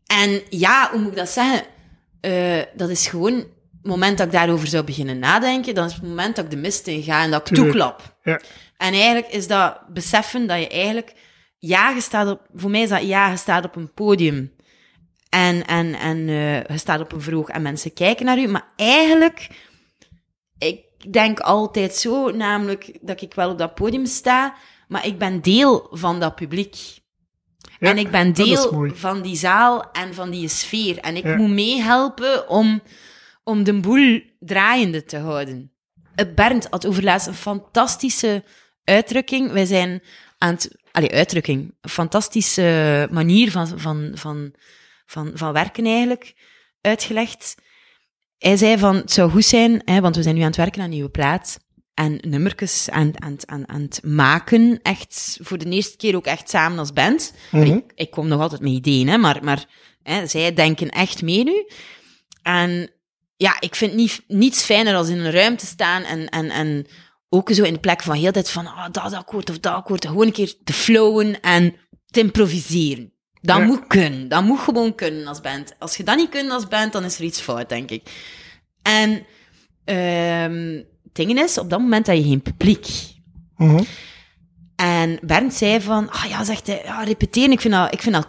En ja, hoe moet ik dat zeggen? Uh, dat is gewoon het moment dat ik daarover zou beginnen nadenken, dan is het moment dat ik de mist in ga en dat ik toeklap. Ja. En eigenlijk is dat beseffen dat je eigenlijk... Ja, je staat op... Voor mij is dat ja, je staat op een podium. En, en, en uh, je staat op een verhoog en mensen kijken naar je. Maar eigenlijk... Ik denk altijd zo, namelijk dat ik wel op dat podium sta, maar ik ben deel van dat publiek. Ja, en ik ben deel van die zaal en van die sfeer. En ik ja. moet meehelpen om, om de boel draaiende te houden. Bernd had overlaatst een fantastische uitdrukking. Wij zijn aan het... Allee, uitdrukking. Een fantastische manier van, van, van, van, van werken eigenlijk uitgelegd. Hij zei van, het zou goed zijn, hè, want we zijn nu aan het werken aan een nieuwe plaat. En nummertjes aan, aan, aan, aan het maken. Echt voor de eerste keer ook echt samen als band. Mm-hmm. Ik, ik kom nog altijd met ideeën, hè, maar, maar hè, zij denken echt mee nu. En ja, ik vind niet, niets fijner als in een ruimte staan en, en, en ook zo in de plek van heel tijd van ah, dat akkoord of dat akkoord. Gewoon een keer te flowen en te improviseren. Dat ja. moet kunnen. Dat moet gewoon kunnen als band. Als je dat niet kunt als band, dan is er iets fout, denk ik. En... Um, dingen is, op dat moment had je geen publiek. Uh-huh. En Bernd zei van, ah oh ja, zegt hij, ja, repeteren, ik vind dat, ik vind dat,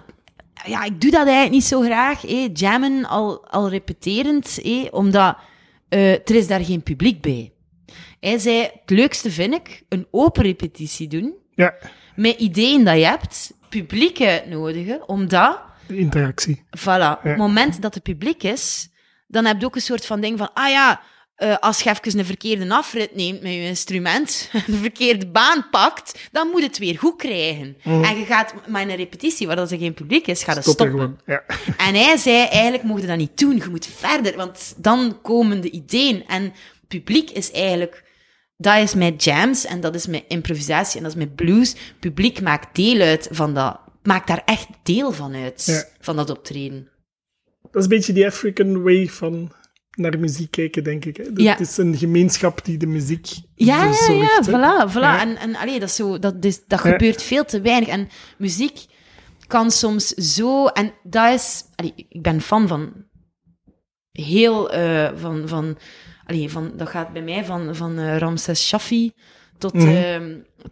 ja, ik doe dat eigenlijk niet zo graag, eh, jammen, al, al repeterend, eh, omdat uh, er is daar geen publiek bij. Hij zei, het leukste vind ik, een open repetitie doen, ja. met ideeën dat je hebt, publiek uitnodigen, omdat... De interactie. Voilà, ja. op het moment dat het publiek is, dan heb je ook een soort van ding van, ah ja... Uh, als je even een verkeerde afrit neemt met je instrument, de verkeerde baan pakt, dan moet het weer goed krijgen. Mm. En je gaat met een repetitie, waar als er geen publiek is, gaat het stoppen. Ja. En hij zei, eigenlijk mocht je dat niet doen, je moet verder, want dan komen de ideeën. En publiek is eigenlijk... Dat is met jams, en dat is met improvisatie, en dat is met blues. Publiek maakt deel uit van dat... Maakt daar echt deel van uit, ja. van dat optreden. Dat is een beetje die African way van... naar muziek kijken, denk ik. Het ja. is een gemeenschap die de muziek ja, verzorgt. Ja, ja, voilà. voilà. Ja. En, en allee, dat, is zo, dat, is, dat ja. gebeurt veel te weinig. En muziek kan soms zo... En dat is... Allee, ik ben fan van... Heel... Uh, van, van, allee, van, dat gaat bij mij van, van uh, Ramses Shaffi tot, mm. uh,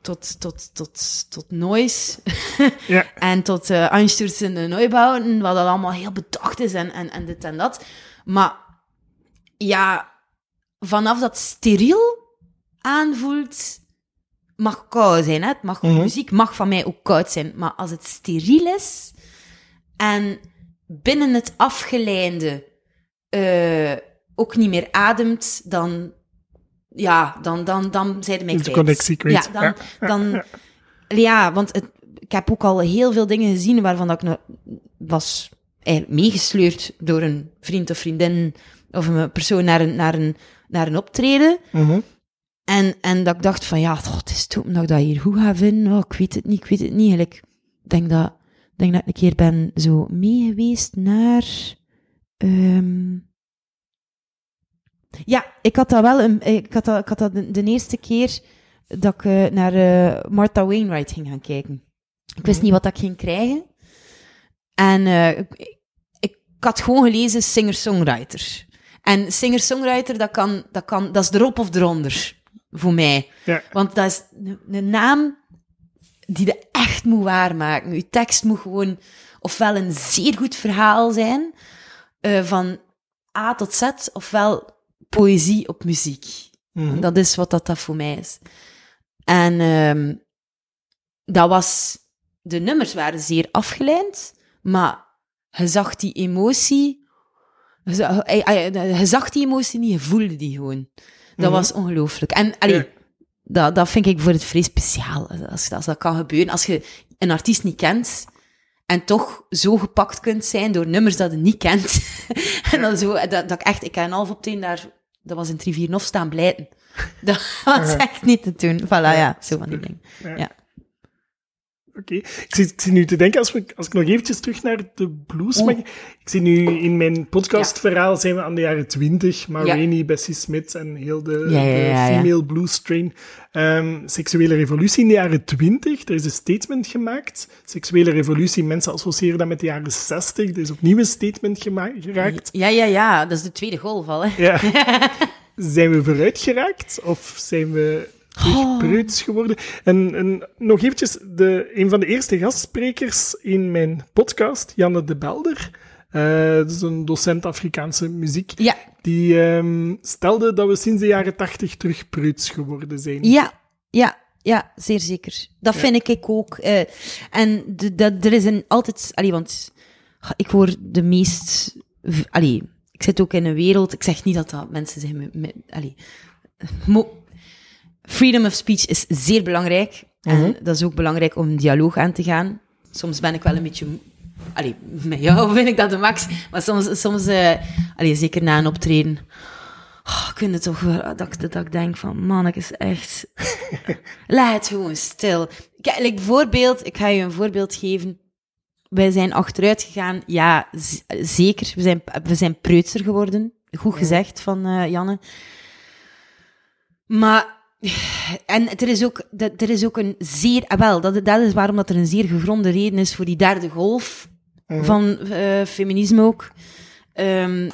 tot, tot, tot, tot, tot Noise. ja. En tot uh, Einstürzende Neubauten, wat dat allemaal heel bedacht is en, en, en dit en dat. Maar... Ja, vanaf dat steriel aanvoelt, mag koud zijn. Hè? Het mag, mm-hmm. Muziek mag van mij ook koud zijn. Maar als het steriel is en binnen het afgeleide uh, ook niet meer ademt, dan ja, dan, dan, dan zijn de mij kwijt. De connectie kwijt. Ja, dan, ja. Dan, ja. ja want het, ik heb ook al heel veel dingen gezien waarvan dat ik nou was eigenlijk meegesleurd door een vriend of vriendin of een persoon naar een, naar een, naar een optreden. Mm-hmm. En, en dat ik dacht van, ja, goh, het is toch omdat ik dat hier goed ga vinden. Oh, ik weet het niet, ik weet het niet. Eigenlijk, ik denk dat, denk dat ik een keer ben zo mee geweest naar... Um... Ja, ik had dat wel... Een, ik had dat, ik had dat de, de eerste keer dat ik uh, naar uh, Martha Wainwright ging gaan kijken. Ik wist niet wat ik ging krijgen. En uh, ik, ik had gewoon gelezen singer-songwriter. En singer-songwriter, dat, kan, dat, kan, dat is erop of eronder. Voor mij. Ja. Want dat is een naam die je echt moet waarmaken. Je tekst moet gewoon ofwel een zeer goed verhaal zijn, uh, van A tot Z, ofwel poëzie op muziek. Mm-hmm. Dat is wat dat, dat voor mij is. En um, dat was... De nummers waren zeer afgeleid, maar je zag die emotie... Je zag die emotie niet, je voelde die gewoon. Dat was ongelooflijk. En allee, ja. dat, dat vind ik voor het vrij speciaal. Als, als dat kan gebeuren. Als je een artiest niet kent en toch zo gepakt kunt zijn door nummers dat je niet kent. En dan zo, dat, dat ik echt, ik ken half op tien daar, dat was in Trivierenhof staan blijten. Dat was echt niet te doen. Voilà, ja, ja zo van die dingen. Ja. Ja. Oké, okay. ik, ik zit nu te denken, als, we, als ik nog eventjes terug naar de blues mag... Oh. Ik zie nu in mijn podcastverhaal, ja. zijn we aan de jaren twintig, Marie, ja. Bessie Smith en heel de, ja, ja, ja, de female ja. blues train. Um, seksuele revolutie in de jaren twintig, er is een statement gemaakt. Seksuele revolutie, mensen associëren dat met de jaren zestig, er is opnieuw een statement gema- geraakt. Ja, ja, ja, dat is de tweede golf al, hè. Ja. Zijn we vooruit geraakt, of zijn we... Preuts geworden. En, en nog eventjes, de, een van de eerste gastsprekers in mijn podcast, Janne de Belder, uh, dat is een docent Afrikaanse muziek, ja. die um, stelde dat we sinds de jaren tachtig terug preuts geworden zijn. Ja, ja, ja, zeer zeker. Dat ja. vind ik ook. Uh, en de, de, er is een altijd... Allee, want ik hoor de meest... Allee, ik zit ook in een wereld... Ik zeg niet dat dat mensen zijn... Met, met, allee, mo- Freedom of speech is zeer belangrijk. En mm-hmm. dat is ook belangrijk om een dialoog aan te gaan. Soms ben ik wel een beetje... Allee, met jou vind ik dat de max. Maar soms... soms uh, allee, zeker na een optreden... Oh, kun je toch wel... Dat, dat ik denk van... Man, ik is echt... Laat het gewoon stil. Kijk, like, bijvoorbeeld... Ik ga je een voorbeeld geven. Wij zijn achteruit gegaan. Ja, z- zeker. We zijn, we zijn preutser geworden. Goed gezegd van uh, Janne. Maar... En er is ook, er is ook een zeer... Wel, dat, dat is waarom dat er een zeer gegronde reden is voor die derde golf uh-huh. van uh, feminisme ook. Um,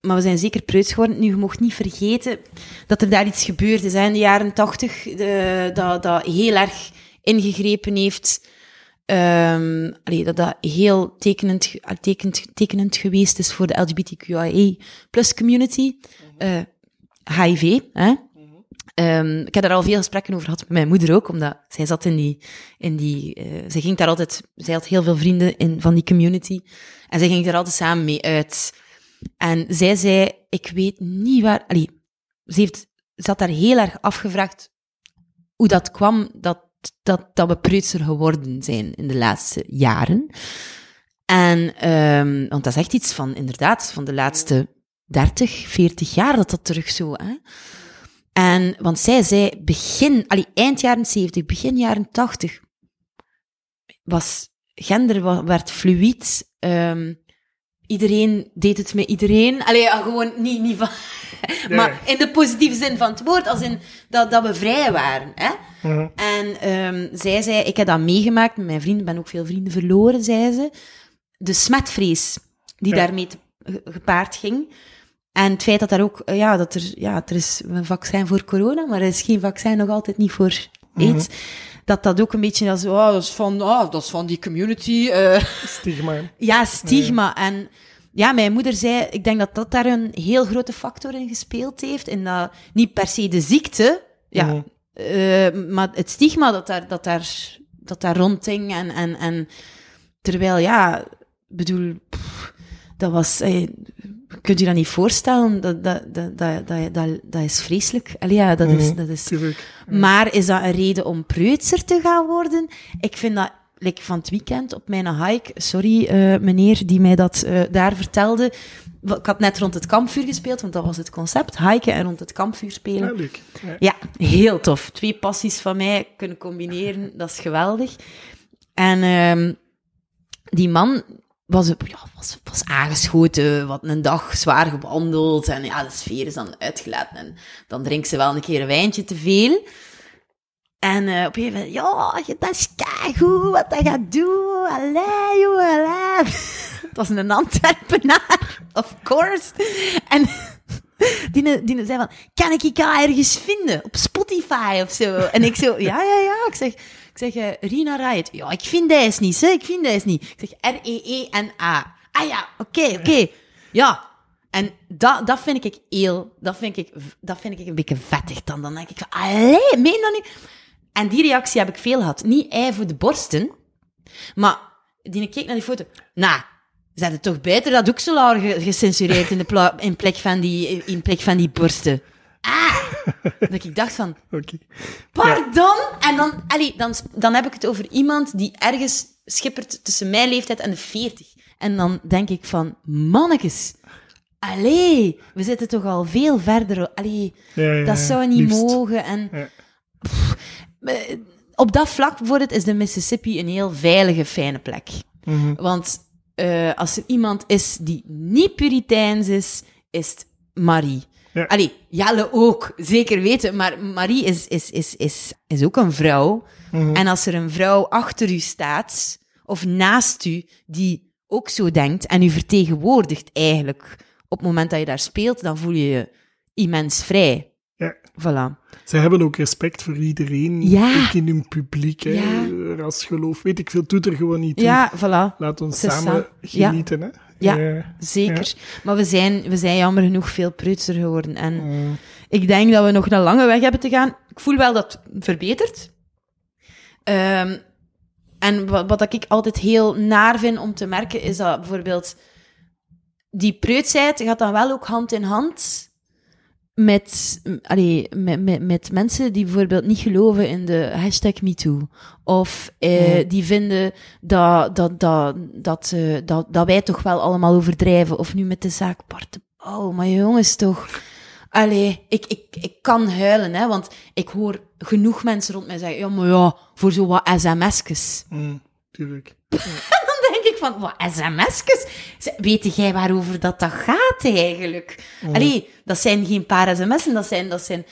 maar we zijn zeker preuts geworden. Nu, je mocht niet vergeten dat er daar iets gebeurd is hè, in de jaren tachtig, dat, dat heel erg ingegrepen heeft. Um, allee, dat dat heel tekenend, tekenend, tekenend geweest is voor de L G B T Q I A plus community. Uh, H I V, hè. Um, ik heb daar al veel gesprekken over gehad met mijn moeder ook, omdat zij zat in die... In die uh, zij ging daar altijd... Zij had heel veel vrienden in, van die community. En zij ging daar altijd samen mee uit. En zij zei, ik weet niet waar... Allee, ze, heeft, ze had daar heel erg afgevraagd hoe dat kwam, dat, dat, dat we preutser geworden zijn in de laatste jaren. En... Um, want dat is echt iets van, inderdaad, van de laatste dertig, veertig jaar dat dat terug zo... Hè? En, want zij zei, begin, allee, eind jaren zeventig, begin jaren tachtig, was gender, werd fluïd, um, iedereen deed het met iedereen. Allee, gewoon niet, niet van... Nee. Maar in de positieve zin van het woord, als in dat, dat we vrij waren. Hè? Mm-hmm. En um, zij zei, ik heb dat meegemaakt met mijn vrienden, ben ook veel vrienden verloren, zei ze. De smetvrees die ja. daarmee te, gepaard ging... En het feit dat er ook, ja, dat er, ja, er is een vaccin voor corona, maar er is geen vaccin nog altijd niet voor aids. Mm-hmm. Dat dat ook een beetje, dat is, oh, dat is van, oh, dat is van die community. Uh. Stigma. Ja, stigma. Nee. En ja, mijn moeder zei, ik denk dat dat daar een heel grote factor in gespeeld heeft. En dat, niet per se de ziekte, ja, mm-hmm. uh, maar het stigma dat daar, dat daar, dat daar rondhing. En, en, en terwijl, ja, bedoel, pff, dat was... Uh, kunt je dat niet voorstellen? Dat, dat, dat, dat, dat, dat is vreselijk. Allee, ja, dat is, dat is... Maar is dat een reden om preutser te gaan worden? Ik vind dat... Like, van het weekend op mijn hike... Sorry, uh, meneer die mij dat uh, daar vertelde. Ik had net rond het kampvuur gespeeld, want dat was het concept. Hiken en rond het kampvuur spelen. Ja, ja. ja, heel tof. Twee passies van mij kunnen combineren. Dat is geweldig. En um, die man... Was, ja, was, was aangeschoten, wat een dag zwaar gewandeld. En ja, de sfeer is dan uitgelaten. En dan drinkt ze wel een keer een wijntje te veel. En uh, op een gegeven moment, ja, dat is keigoed wat dat gaat doen. Allee, joh, allee. Het was een Antwerpenaar, of course. En die, die zei van, kan ik je ergens vinden? Op Spotify of zo. En ik zo, ja, ja, ja. Ik zeg... Ik zeg, uh, Reena Riot. Ja, ik vind dat is niet, hè. Ik vind dat is niet. Ik zeg, R E E N A. Ah ja, oké, okay, oké. Okay. Ja. En dat, dat vind ik heel... Dat vind ik, dat vind ik een beetje vettig dan. Dan denk ik, allee, meen dat niet? En die reactie heb ik veel gehad. Niet ei voor de borsten. Maar die keek naar die foto. Nou, nah, zet het toch beter dat ook zo laar gecensureerd in, de pla- in, plek van die, in plek van die borsten. Ah! Dat ik dacht van... Okay. Pardon? Ja. En dan, allee, dan, dan heb ik het over iemand die ergens schippert tussen mijn leeftijd en de veertig. En dan denk ik van... Mannekes. Allee. We zitten toch al veel verder. Allee. Ja, ja, dat zou niet liefst. Mogen. En, ja. pff, op dat vlak bijvoorbeeld is de Mississippi een heel veilige, fijne plek. Mm-hmm. Want uh, als er iemand is die niet puriteins is, is het Marie. Ja. Allee, Jelle ook, zeker weten. Maar Marie is, is, is, is, is ook een vrouw. Mm-hmm. En als er een vrouw achter u staat, of naast u, die ook zo denkt en u vertegenwoordigt eigenlijk, op het moment dat je daar speelt, dan voel je je immens vrij. Ja. Voilà. Ze hebben ook respect voor iedereen, ja. Ook in hun publiek. Hè. Ja. Rasgeloof, weet ik veel, doet er gewoon niet toe. Ja, voilà. Laat ons Ze samen sa- genieten, ja. Hè. Ja, ja, zeker. Ja. Maar we zijn, we zijn jammer genoeg veel preutser geworden. En mm. ik denk dat we nog een lange weg hebben te gaan. Ik voel wel dat het verbetert. Um, en wat, wat ik altijd heel naar vind om te merken, is dat bijvoorbeeld die preutsheid gaat dan wel ook hand in hand met, allee, met, met, met mensen die bijvoorbeeld niet geloven in de hashtag MeToo. Of eh, ja. die vinden dat, dat, dat, dat, uh, dat, dat wij toch wel allemaal overdrijven. Of nu met de zaak Bart. Oh, maar jongens toch. Allee, ik, ik, ik kan huilen, hè, want ik hoor genoeg mensen rond mij zeggen, ja, maar ja, voor zo wat sms'jes. Mm, tuurlijk. Ja. Dan denk ik van, wat sms'jes? Weet jij waarover dat, dat gaat eigenlijk? Mm. Allee, dat zijn geen paar sms'en, dat zijn... Dat zijn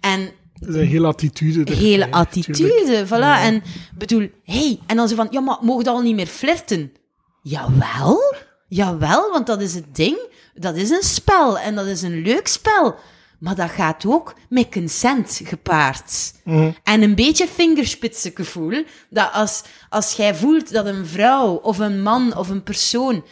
en... Dat is een hele attitude. Een hele nee, attitude, tuurlijk. Voilà. Ja. En bedoel, hey, en dan zo van, ja, maar mogen dat al niet meer flirten? Jawel, jawel, want dat is het ding. Dat is een spel en dat is een leuk spel. Maar dat gaat ook met consent gepaard. Mm. En een beetje vingerspitsengevoel, dat als, als jij voelt dat een vrouw of een man of een persoon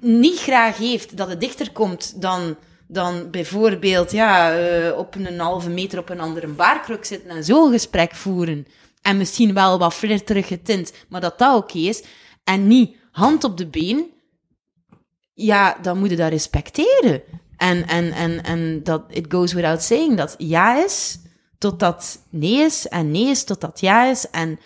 niet graag heeft dat het dichter komt dan... dan bijvoorbeeld ja, uh, op een halve meter op een andere baarkruk zitten en zo'n gesprek voeren. En misschien wel wat flirterig getint, maar dat dat oké is. En niet hand op de been, ja, dan moet je dat respecteren. En, en, en, en dat it goes without saying, dat ja is totdat nee is, en nee is totdat ja is. En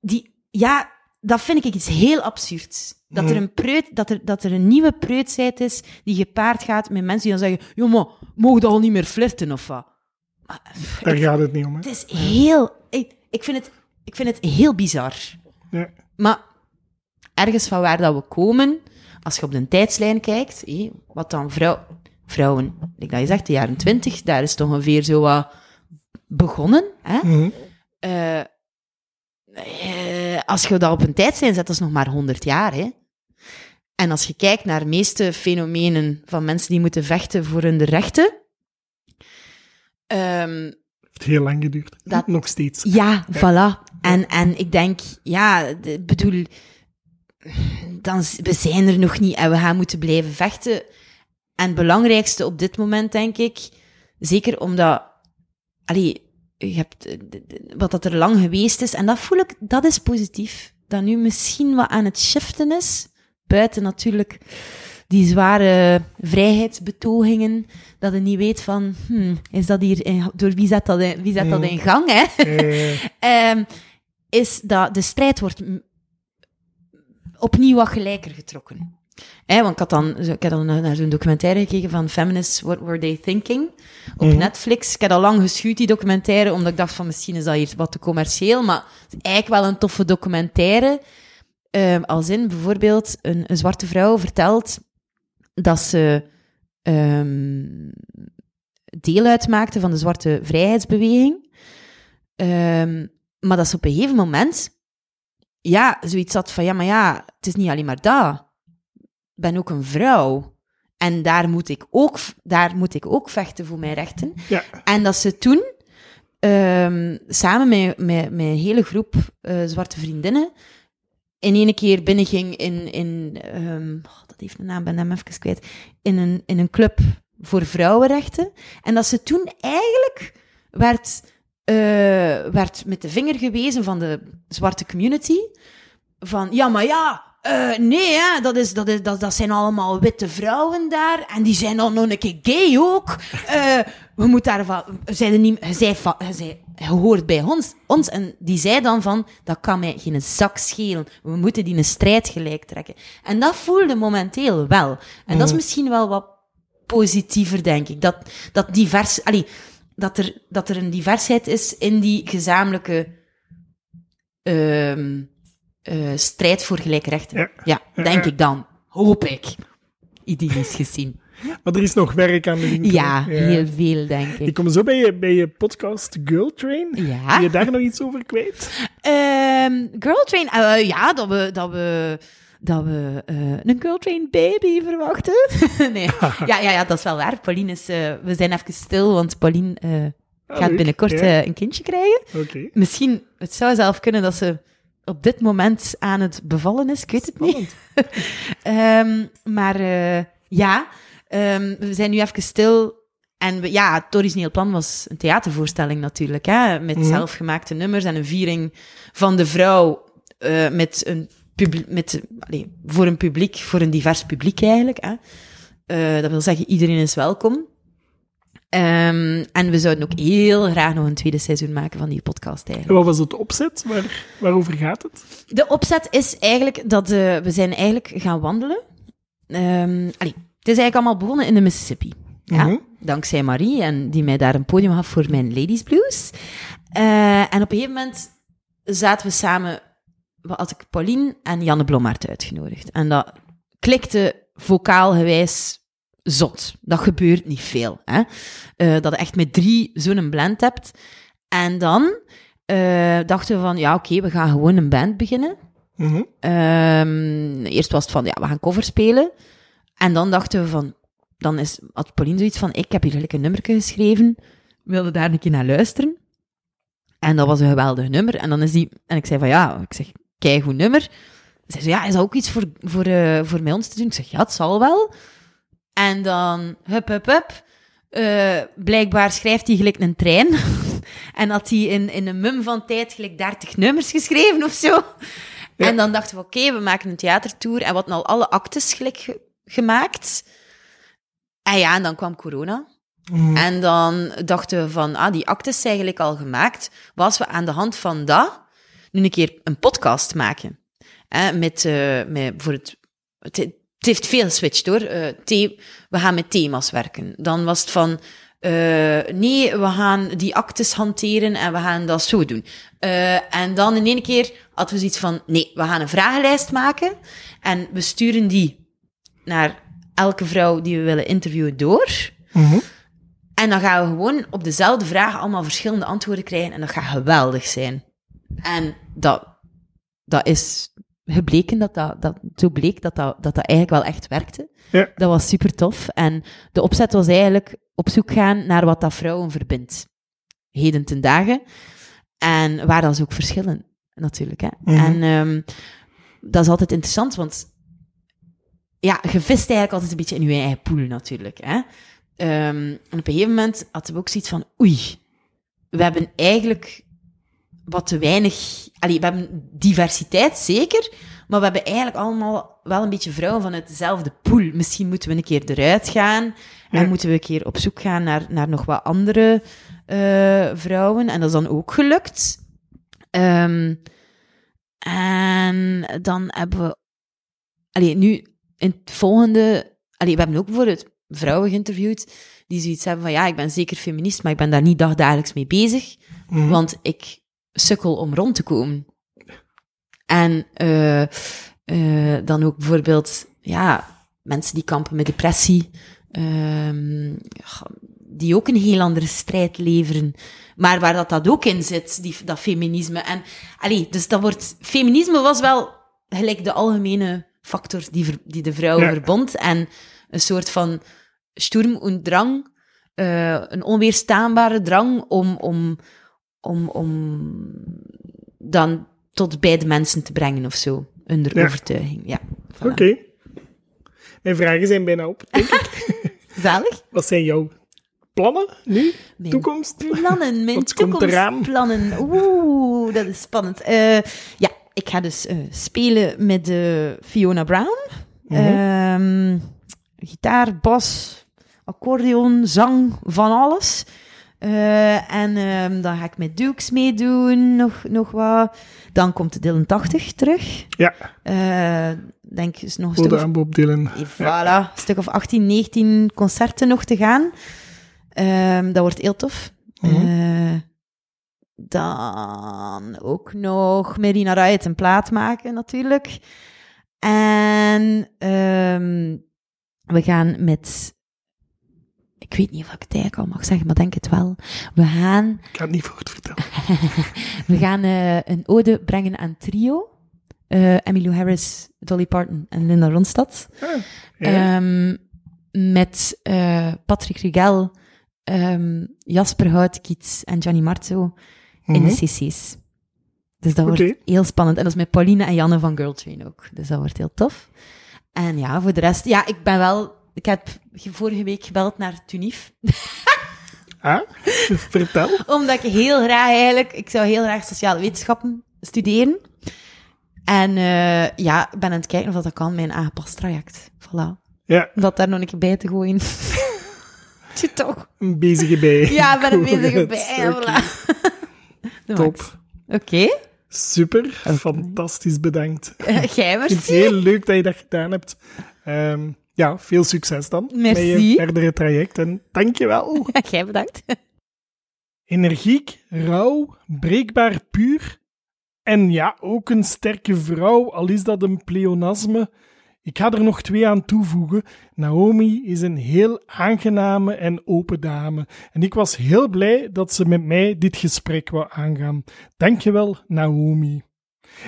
die, ja, dat vind ik iets heel absurds. Dat er, een preut, dat, er, dat er een nieuwe preutsheid is die gepaard gaat met mensen die dan zeggen... Ja, maar mogen dat al niet meer flirten, of wat? Maar, daar ik, gaat het niet om, hè? Het is heel... Ik, ik, vind, het, ik vind het heel bizar. Ja. Maar ergens van waar dat we komen... Als je op de tijdslijn kijkt... Hé, wat dan vrouw, vrouwen... Ik dat je zegt, de jaren twintig... Daar is het ongeveer zo wat begonnen. Hè? Mm-hmm. Uh, uh, als je dat op een tijdslijn zet, dat is nog maar honderd jaar, hè? En als je kijkt naar de meeste fenomenen van mensen die moeten vechten voor hun rechten... Um, het heeft heel lang geduurd. Dat, nog steeds. Ja, ja. Voilà. En, ja. En ik denk, ja, ik bedoel... Dan, we zijn er nog niet en we gaan moeten blijven vechten. En het belangrijkste op dit moment, denk ik... Zeker omdat... Allee, je hebt, wat dat er lang geweest is... En dat voel ik, dat is positief. Dat nu misschien wat aan het shiften is... Buiten natuurlijk die zware vrijheidsbetogingen, dat je niet weet van, hmm, is dat hier in, door wie zet dat in, wie zet mm. dat in gang, hè? Mm. um, is dat de strijd wordt opnieuw wat gelijker getrokken. Eh, want ik had dan, ik had dan naar zo'n documentaire gekeken van Feminists, What Were They Thinking? Op mm-hmm. Netflix. Ik had al lang geschuwd die documentaire, omdat ik dacht van misschien is dat hier wat te commercieel, maar het is eigenlijk wel een toffe documentaire. Uh, als in bijvoorbeeld een, een zwarte vrouw vertelt dat ze um, deel uitmaakte van de zwarte vrijheidsbeweging. Um, maar dat ze op een gegeven moment ja, zoiets had van ja, maar ja, het is niet alleen maar dat. Ik ben ook een vrouw. En daar moet ik ook, daar moet ik ook vechten voor mijn rechten. Ja. En dat ze toen, um, samen met, met, met een hele groep uh, zwarte vriendinnen, in één keer binnenging in... in um, oh, dat heeft een naam, ben hem even kwijt. In een, in een club voor vrouwenrechten. En dat ze toen eigenlijk werd, uh, werd met de vinger gewezen van de zwarte community. Van, ja, maar ja... Uh, nee, hè, dat, is, dat, is, dat, dat zijn allemaal witte vrouwen daar. En die zijn dan nog een keer gay ook. Uh, we moeten daarvan... Zij niet, zij, zij, je hoort bij ons, ons. En die zei dan van... Dat kan mij geen zak schelen. We moeten die een strijd gelijk trekken. En dat voelde momenteel wel. En mm. dat is misschien wel wat positiever, denk ik. Dat, dat, divers, allee, dat, er, dat er een diversiteit is in die gezamenlijke... Uh, Uh, strijd voor gelijke rechten. Ja, ja denk ja. ik dan. Hoop ik. Idyllisch gezien. Maar er is nog werk aan de winkel. Ja, ja, heel veel, denk ik. Ik kom zo bij je, bij je podcast Girl Train. Ja. Ben je daar nog iets over kwijt? Um, Girl Train? Uh, ja, dat we... Dat we dat we uh, een Girl Train baby verwachten. nee. ja, ja, ja, dat is wel waar. Paulien is... Uh, we zijn even stil, want Paulien uh, ah, gaat leuk. binnenkort ja. uh, een kindje krijgen. Okay. Misschien... Het zou zelf kunnen dat ze... op dit moment aan het bevallen is. Ik weet het Spannend. niet. um, maar uh, ja, um, we zijn nu even stil. En we, ja, het origineel plan was een theatervoorstelling natuurlijk. Hè, met mm. zelfgemaakte nummers en een viering van de vrouw uh, met een publiek, met, allez, voor een publiek, voor een divers publiek eigenlijk. Hè. Uh, dat wil zeggen, iedereen is welkom. Um, en we zouden ook heel graag nog een tweede seizoen maken van die podcast eigenlijk. En wat was het opzet? Waar, waarover gaat het? De opzet is eigenlijk dat uh, we zijn eigenlijk gaan wandelen. Um, allee, het is eigenlijk allemaal begonnen in de Mississippi. Mm-hmm. Ja, dankzij Marie, en die mij daar een podium gaf voor mijn Ladies Blues. Uh, en op een gegeven moment zaten we samen, had ik Paulien en Janne Blommaert uitgenodigd. En dat klikte vocaalgewijs... Zot. Dat gebeurt niet veel. Hè? Uh, dat je echt met drie zo'n blend hebt. En dan uh, dachten we van, ja, oké, okay, we gaan gewoon een band beginnen. Mm-hmm. Um, eerst was het van, ja, we gaan cover spelen. En dan dachten we van, dan is, had Paulien zoiets van, ik heb hier gelijk een nummerke geschreven. Wilde daar een keer naar luisteren. En dat was een geweldig nummer. En dan is die, en ik zei van, ja, ik zeg, keigoed nummer. Zij zei, ja, is dat ook iets voor, voor, uh, voor mij ons te doen? Ik zeg, ja, het zal wel. En dan, hup, hup, hup. Uh, blijkbaar schrijft hij gelijk een trein. en had hij in, in een mum van tijd gelijk dertig nummers geschreven of zo. Ja. En dan dachten we, oké, okay, we maken een theatertour. En we hadden al alle actes gelijk ge- gemaakt. En ja, en dan kwam corona. Mm. En dan dachten we van, ah, die actes zijn gelijk al gemaakt. Maar als we aan de hand van dat nu een keer een podcast maken. Eh, met, uh, met, voor het... het Het heeft veel geswitcht, hoor. Uh, the- we gaan met thema's werken. Dan was het van... Uh, nee, we gaan die actes hanteren en we gaan dat zo doen. Uh, en dan in één keer hadden we zoiets van... Nee, we gaan een vragenlijst maken. En we sturen die naar elke vrouw die we willen interviewen door. Mm-hmm. En dan gaan we gewoon op dezelfde vragen allemaal verschillende antwoorden krijgen. En dat gaat geweldig zijn. En dat, dat is... gebleken dat dat, dat zo bleek dat dat, dat dat eigenlijk wel echt werkte. Ja. Dat was super tof. En de opzet was eigenlijk op zoek gaan naar wat dat vrouwen verbindt. Heden ten dagen. En waar dan ook verschillen, natuurlijk. Hè. Mm-hmm. En um, dat is altijd interessant, want ja, je vist eigenlijk altijd een beetje in je eigen poel, natuurlijk. Hè. Um, en op een gegeven moment hadden we ook zoiets van, oei, we hebben eigenlijk... wat te weinig... Allee, we hebben diversiteit, zeker, maar we hebben eigenlijk allemaal wel een beetje vrouwen van hetzelfde poel. Misschien moeten we een keer eruit gaan en ja. moeten we een keer op zoek gaan naar, naar nog wat andere uh, vrouwen. En dat is dan ook gelukt. Um, en dan hebben we... Allee, nu in het volgende... Allee, we hebben ook bijvoorbeeld vrouwen geïnterviewd die zoiets hebben van ja, ik ben zeker feminist, maar ik ben daar niet dagdagelijks mee bezig, mm. want ik sukkel om rond te komen. En uh, uh, dan ook bijvoorbeeld ja, mensen die kampen met depressie, um, die ook een heel andere strijd leveren, maar waar dat, dat ook in zit, die, dat feminisme. En allee, dus dat wordt... Feminisme was wel gelijk de algemene factor die, ver, die de vrouwen ja. verbond en een soort van Sturm und Drang, uh, een onweerstaanbare drang om, om, om, om dan tot bij de mensen te brengen of zo. Een ja. overtuiging, ja. Voilà. Oké. Okay. Mijn vragen zijn bijna op, denk ik. Zalig. Wat zijn jouw plannen nu? Mijn toekomst? Plannen, mijn toekomstplannen. Oeh, dat is spannend. Uh, ja, ik ga dus uh, spelen met uh, Fiona Brown. Ehm... Mm-hmm. Um, Gitaar, bas, accordeon, zang, van alles. Uh, en um, dan ga ik met Dukes meedoen, nog, nog wat. Dan komt de Dylan tachtig terug. Ja. Uh, denk is nog een Ode stuk aan of... Bob Dylan. Eh, voilà, ja. Een stuk of achttien, negentien concerten nog te gaan. Um, dat wordt heel tof. Mm-hmm. Uh, dan ook nog met Reena Riot een plaat maken, natuurlijk. En... Um, we gaan met... Ik weet niet of ik het eigenlijk al mag zeggen, maar denk het wel. We gaan... Ik ga het niet voor het vertellen. We gaan uh, een ode brengen aan trio. Uh, Emmylou Harris, Dolly Parton en Linda Ronstadt. Oh, ja. um, met uh, Patrick Rugel, um, Jasper Houtkiet en Gianni Marto in mm-hmm. de C C's. Dus dat okay. wordt heel spannend. En dat is met Pauline en Janne van Girl Train ook. Dus dat wordt heel tof. En ja, voor de rest... Ja, ik ben wel... Ik heb vorige week gebeld naar Tunief. Ah? Vertel. Omdat ik heel graag eigenlijk... Ik zou heel graag sociale wetenschappen studeren. En uh, ja, ik ben aan het kijken of dat kan, mijn aangepast traject. Voilà. Ja. Om dat daar nog een keer bij te gooien. Tje, toch? Een bezige bij. Ja, ik ben een bezige bij. Okay. Voilà. Top. Oké. Okay. Super, okay. Fantastisch bedankt. Uh, Jij, merci. Ik vind het heel leuk dat je dat gedaan hebt. Um, ja, veel succes dan merci. Met je verdere traject. En dankjewel. Jij bedankt. Energiek, rauw, breekbaar, puur. En ja, ook een sterke vrouw, al is dat een pleonasme. Ik ga er nog twee aan toevoegen. Naomi is een heel aangename en open dame. En ik was heel blij dat ze met mij dit gesprek wou aangaan. Dankjewel, Naomi.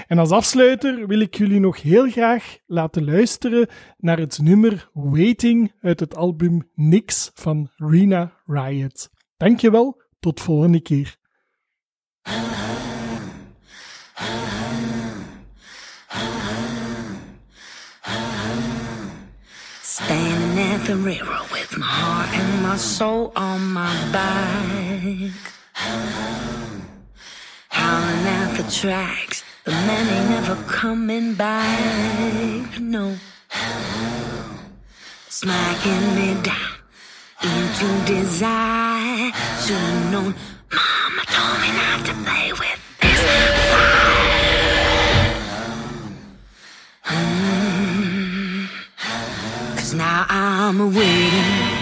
En als afsluiter wil ik jullie nog heel graag laten luisteren naar het nummer Waiting uit het album Niks van Reena Riot. Dankjewel, tot volgende keer. Standing at the railroad with my heart and my soul on my back, howling at the tracks, the men ain't never coming back. No, smacking me down into desire. Should've known, Mama told me not to play with this fire. Mm. Now I'm waiting,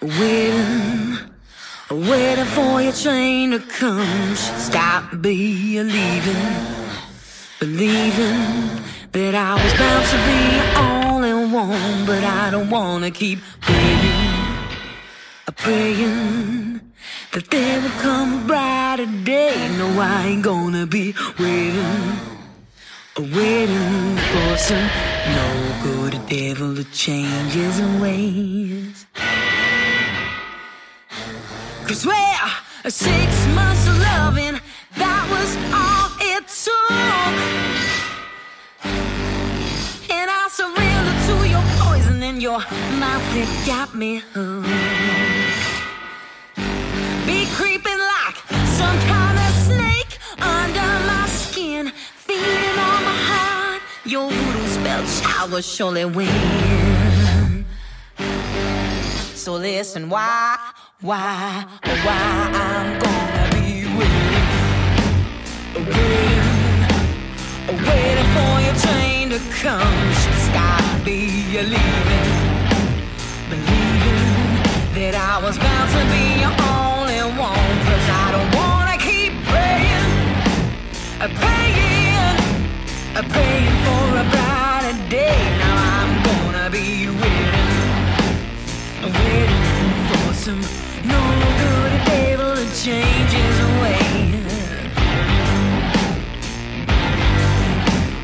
waiting, waiting for your train to come. Stop believing, believing that I was bound to be all in one. But I don't wanna keep praying, praying that there will come a brighter day. No, I ain't gonna be waiting, waiting for some no good devil to change his ways. Cause well, six months of loving, that was all it took. And I surrendered to your poison and your mouth, it got me hooked. Be creeping like some kind of snake under my skin, feeding on my heart. Your voodoo spell yes, I will surely win. So listen, why, why, why I'm gonna be waiting, waiting, waiting for your train to come. She's gotta be a leaving, believing that I was bound to be your only one. 'Cause I don't wanna keep praying, praying, praying for a brighter day. Now I'm gonna be waiting, waiting for some no good devil to change his way.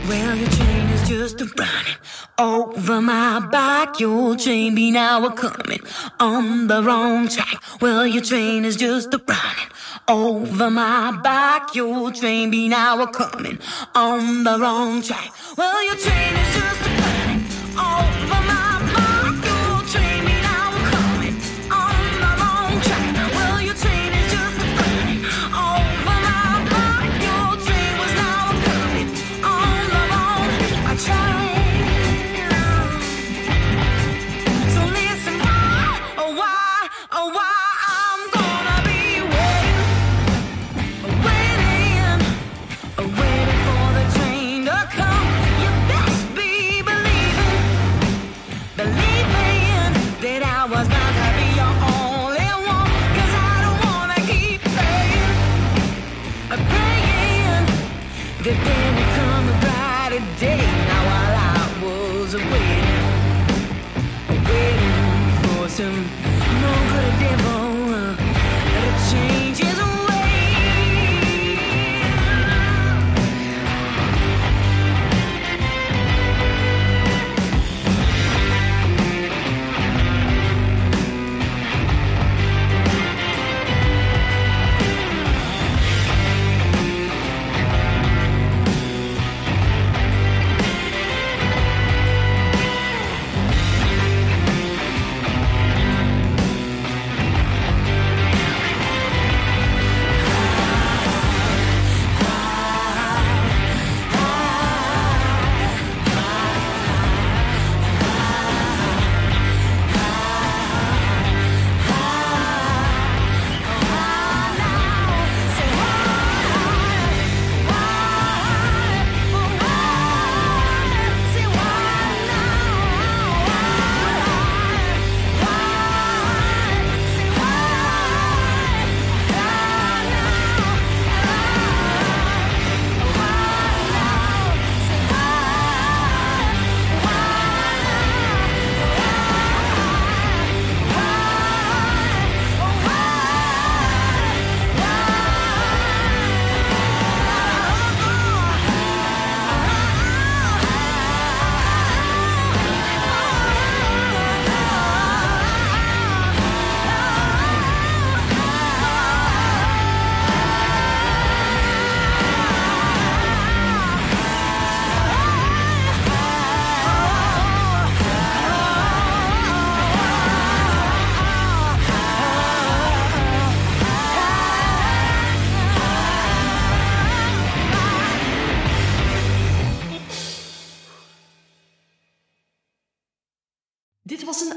Well, your train is just a running over my back, your train be now a coming on the wrong track. Well, your train is just a running over my back, your train be now a coming on the wrong track. Well, your train is just a running over my back, your train be now a coming on the wrong track. Well, your train is just a running over my back, your train was now a coming on the wrong track.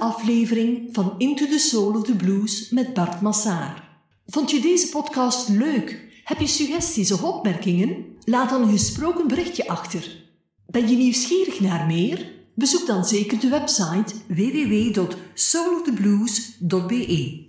Aflevering van Into the Soul of the Blues met Bart Massaar. Vond je deze podcast leuk? Heb je suggesties of opmerkingen? Laat dan een gesproken berichtje achter. Ben je nieuwsgierig naar meer? Bezoek dan zeker de website double-u double-u double-u punt soul of the blues punt b e.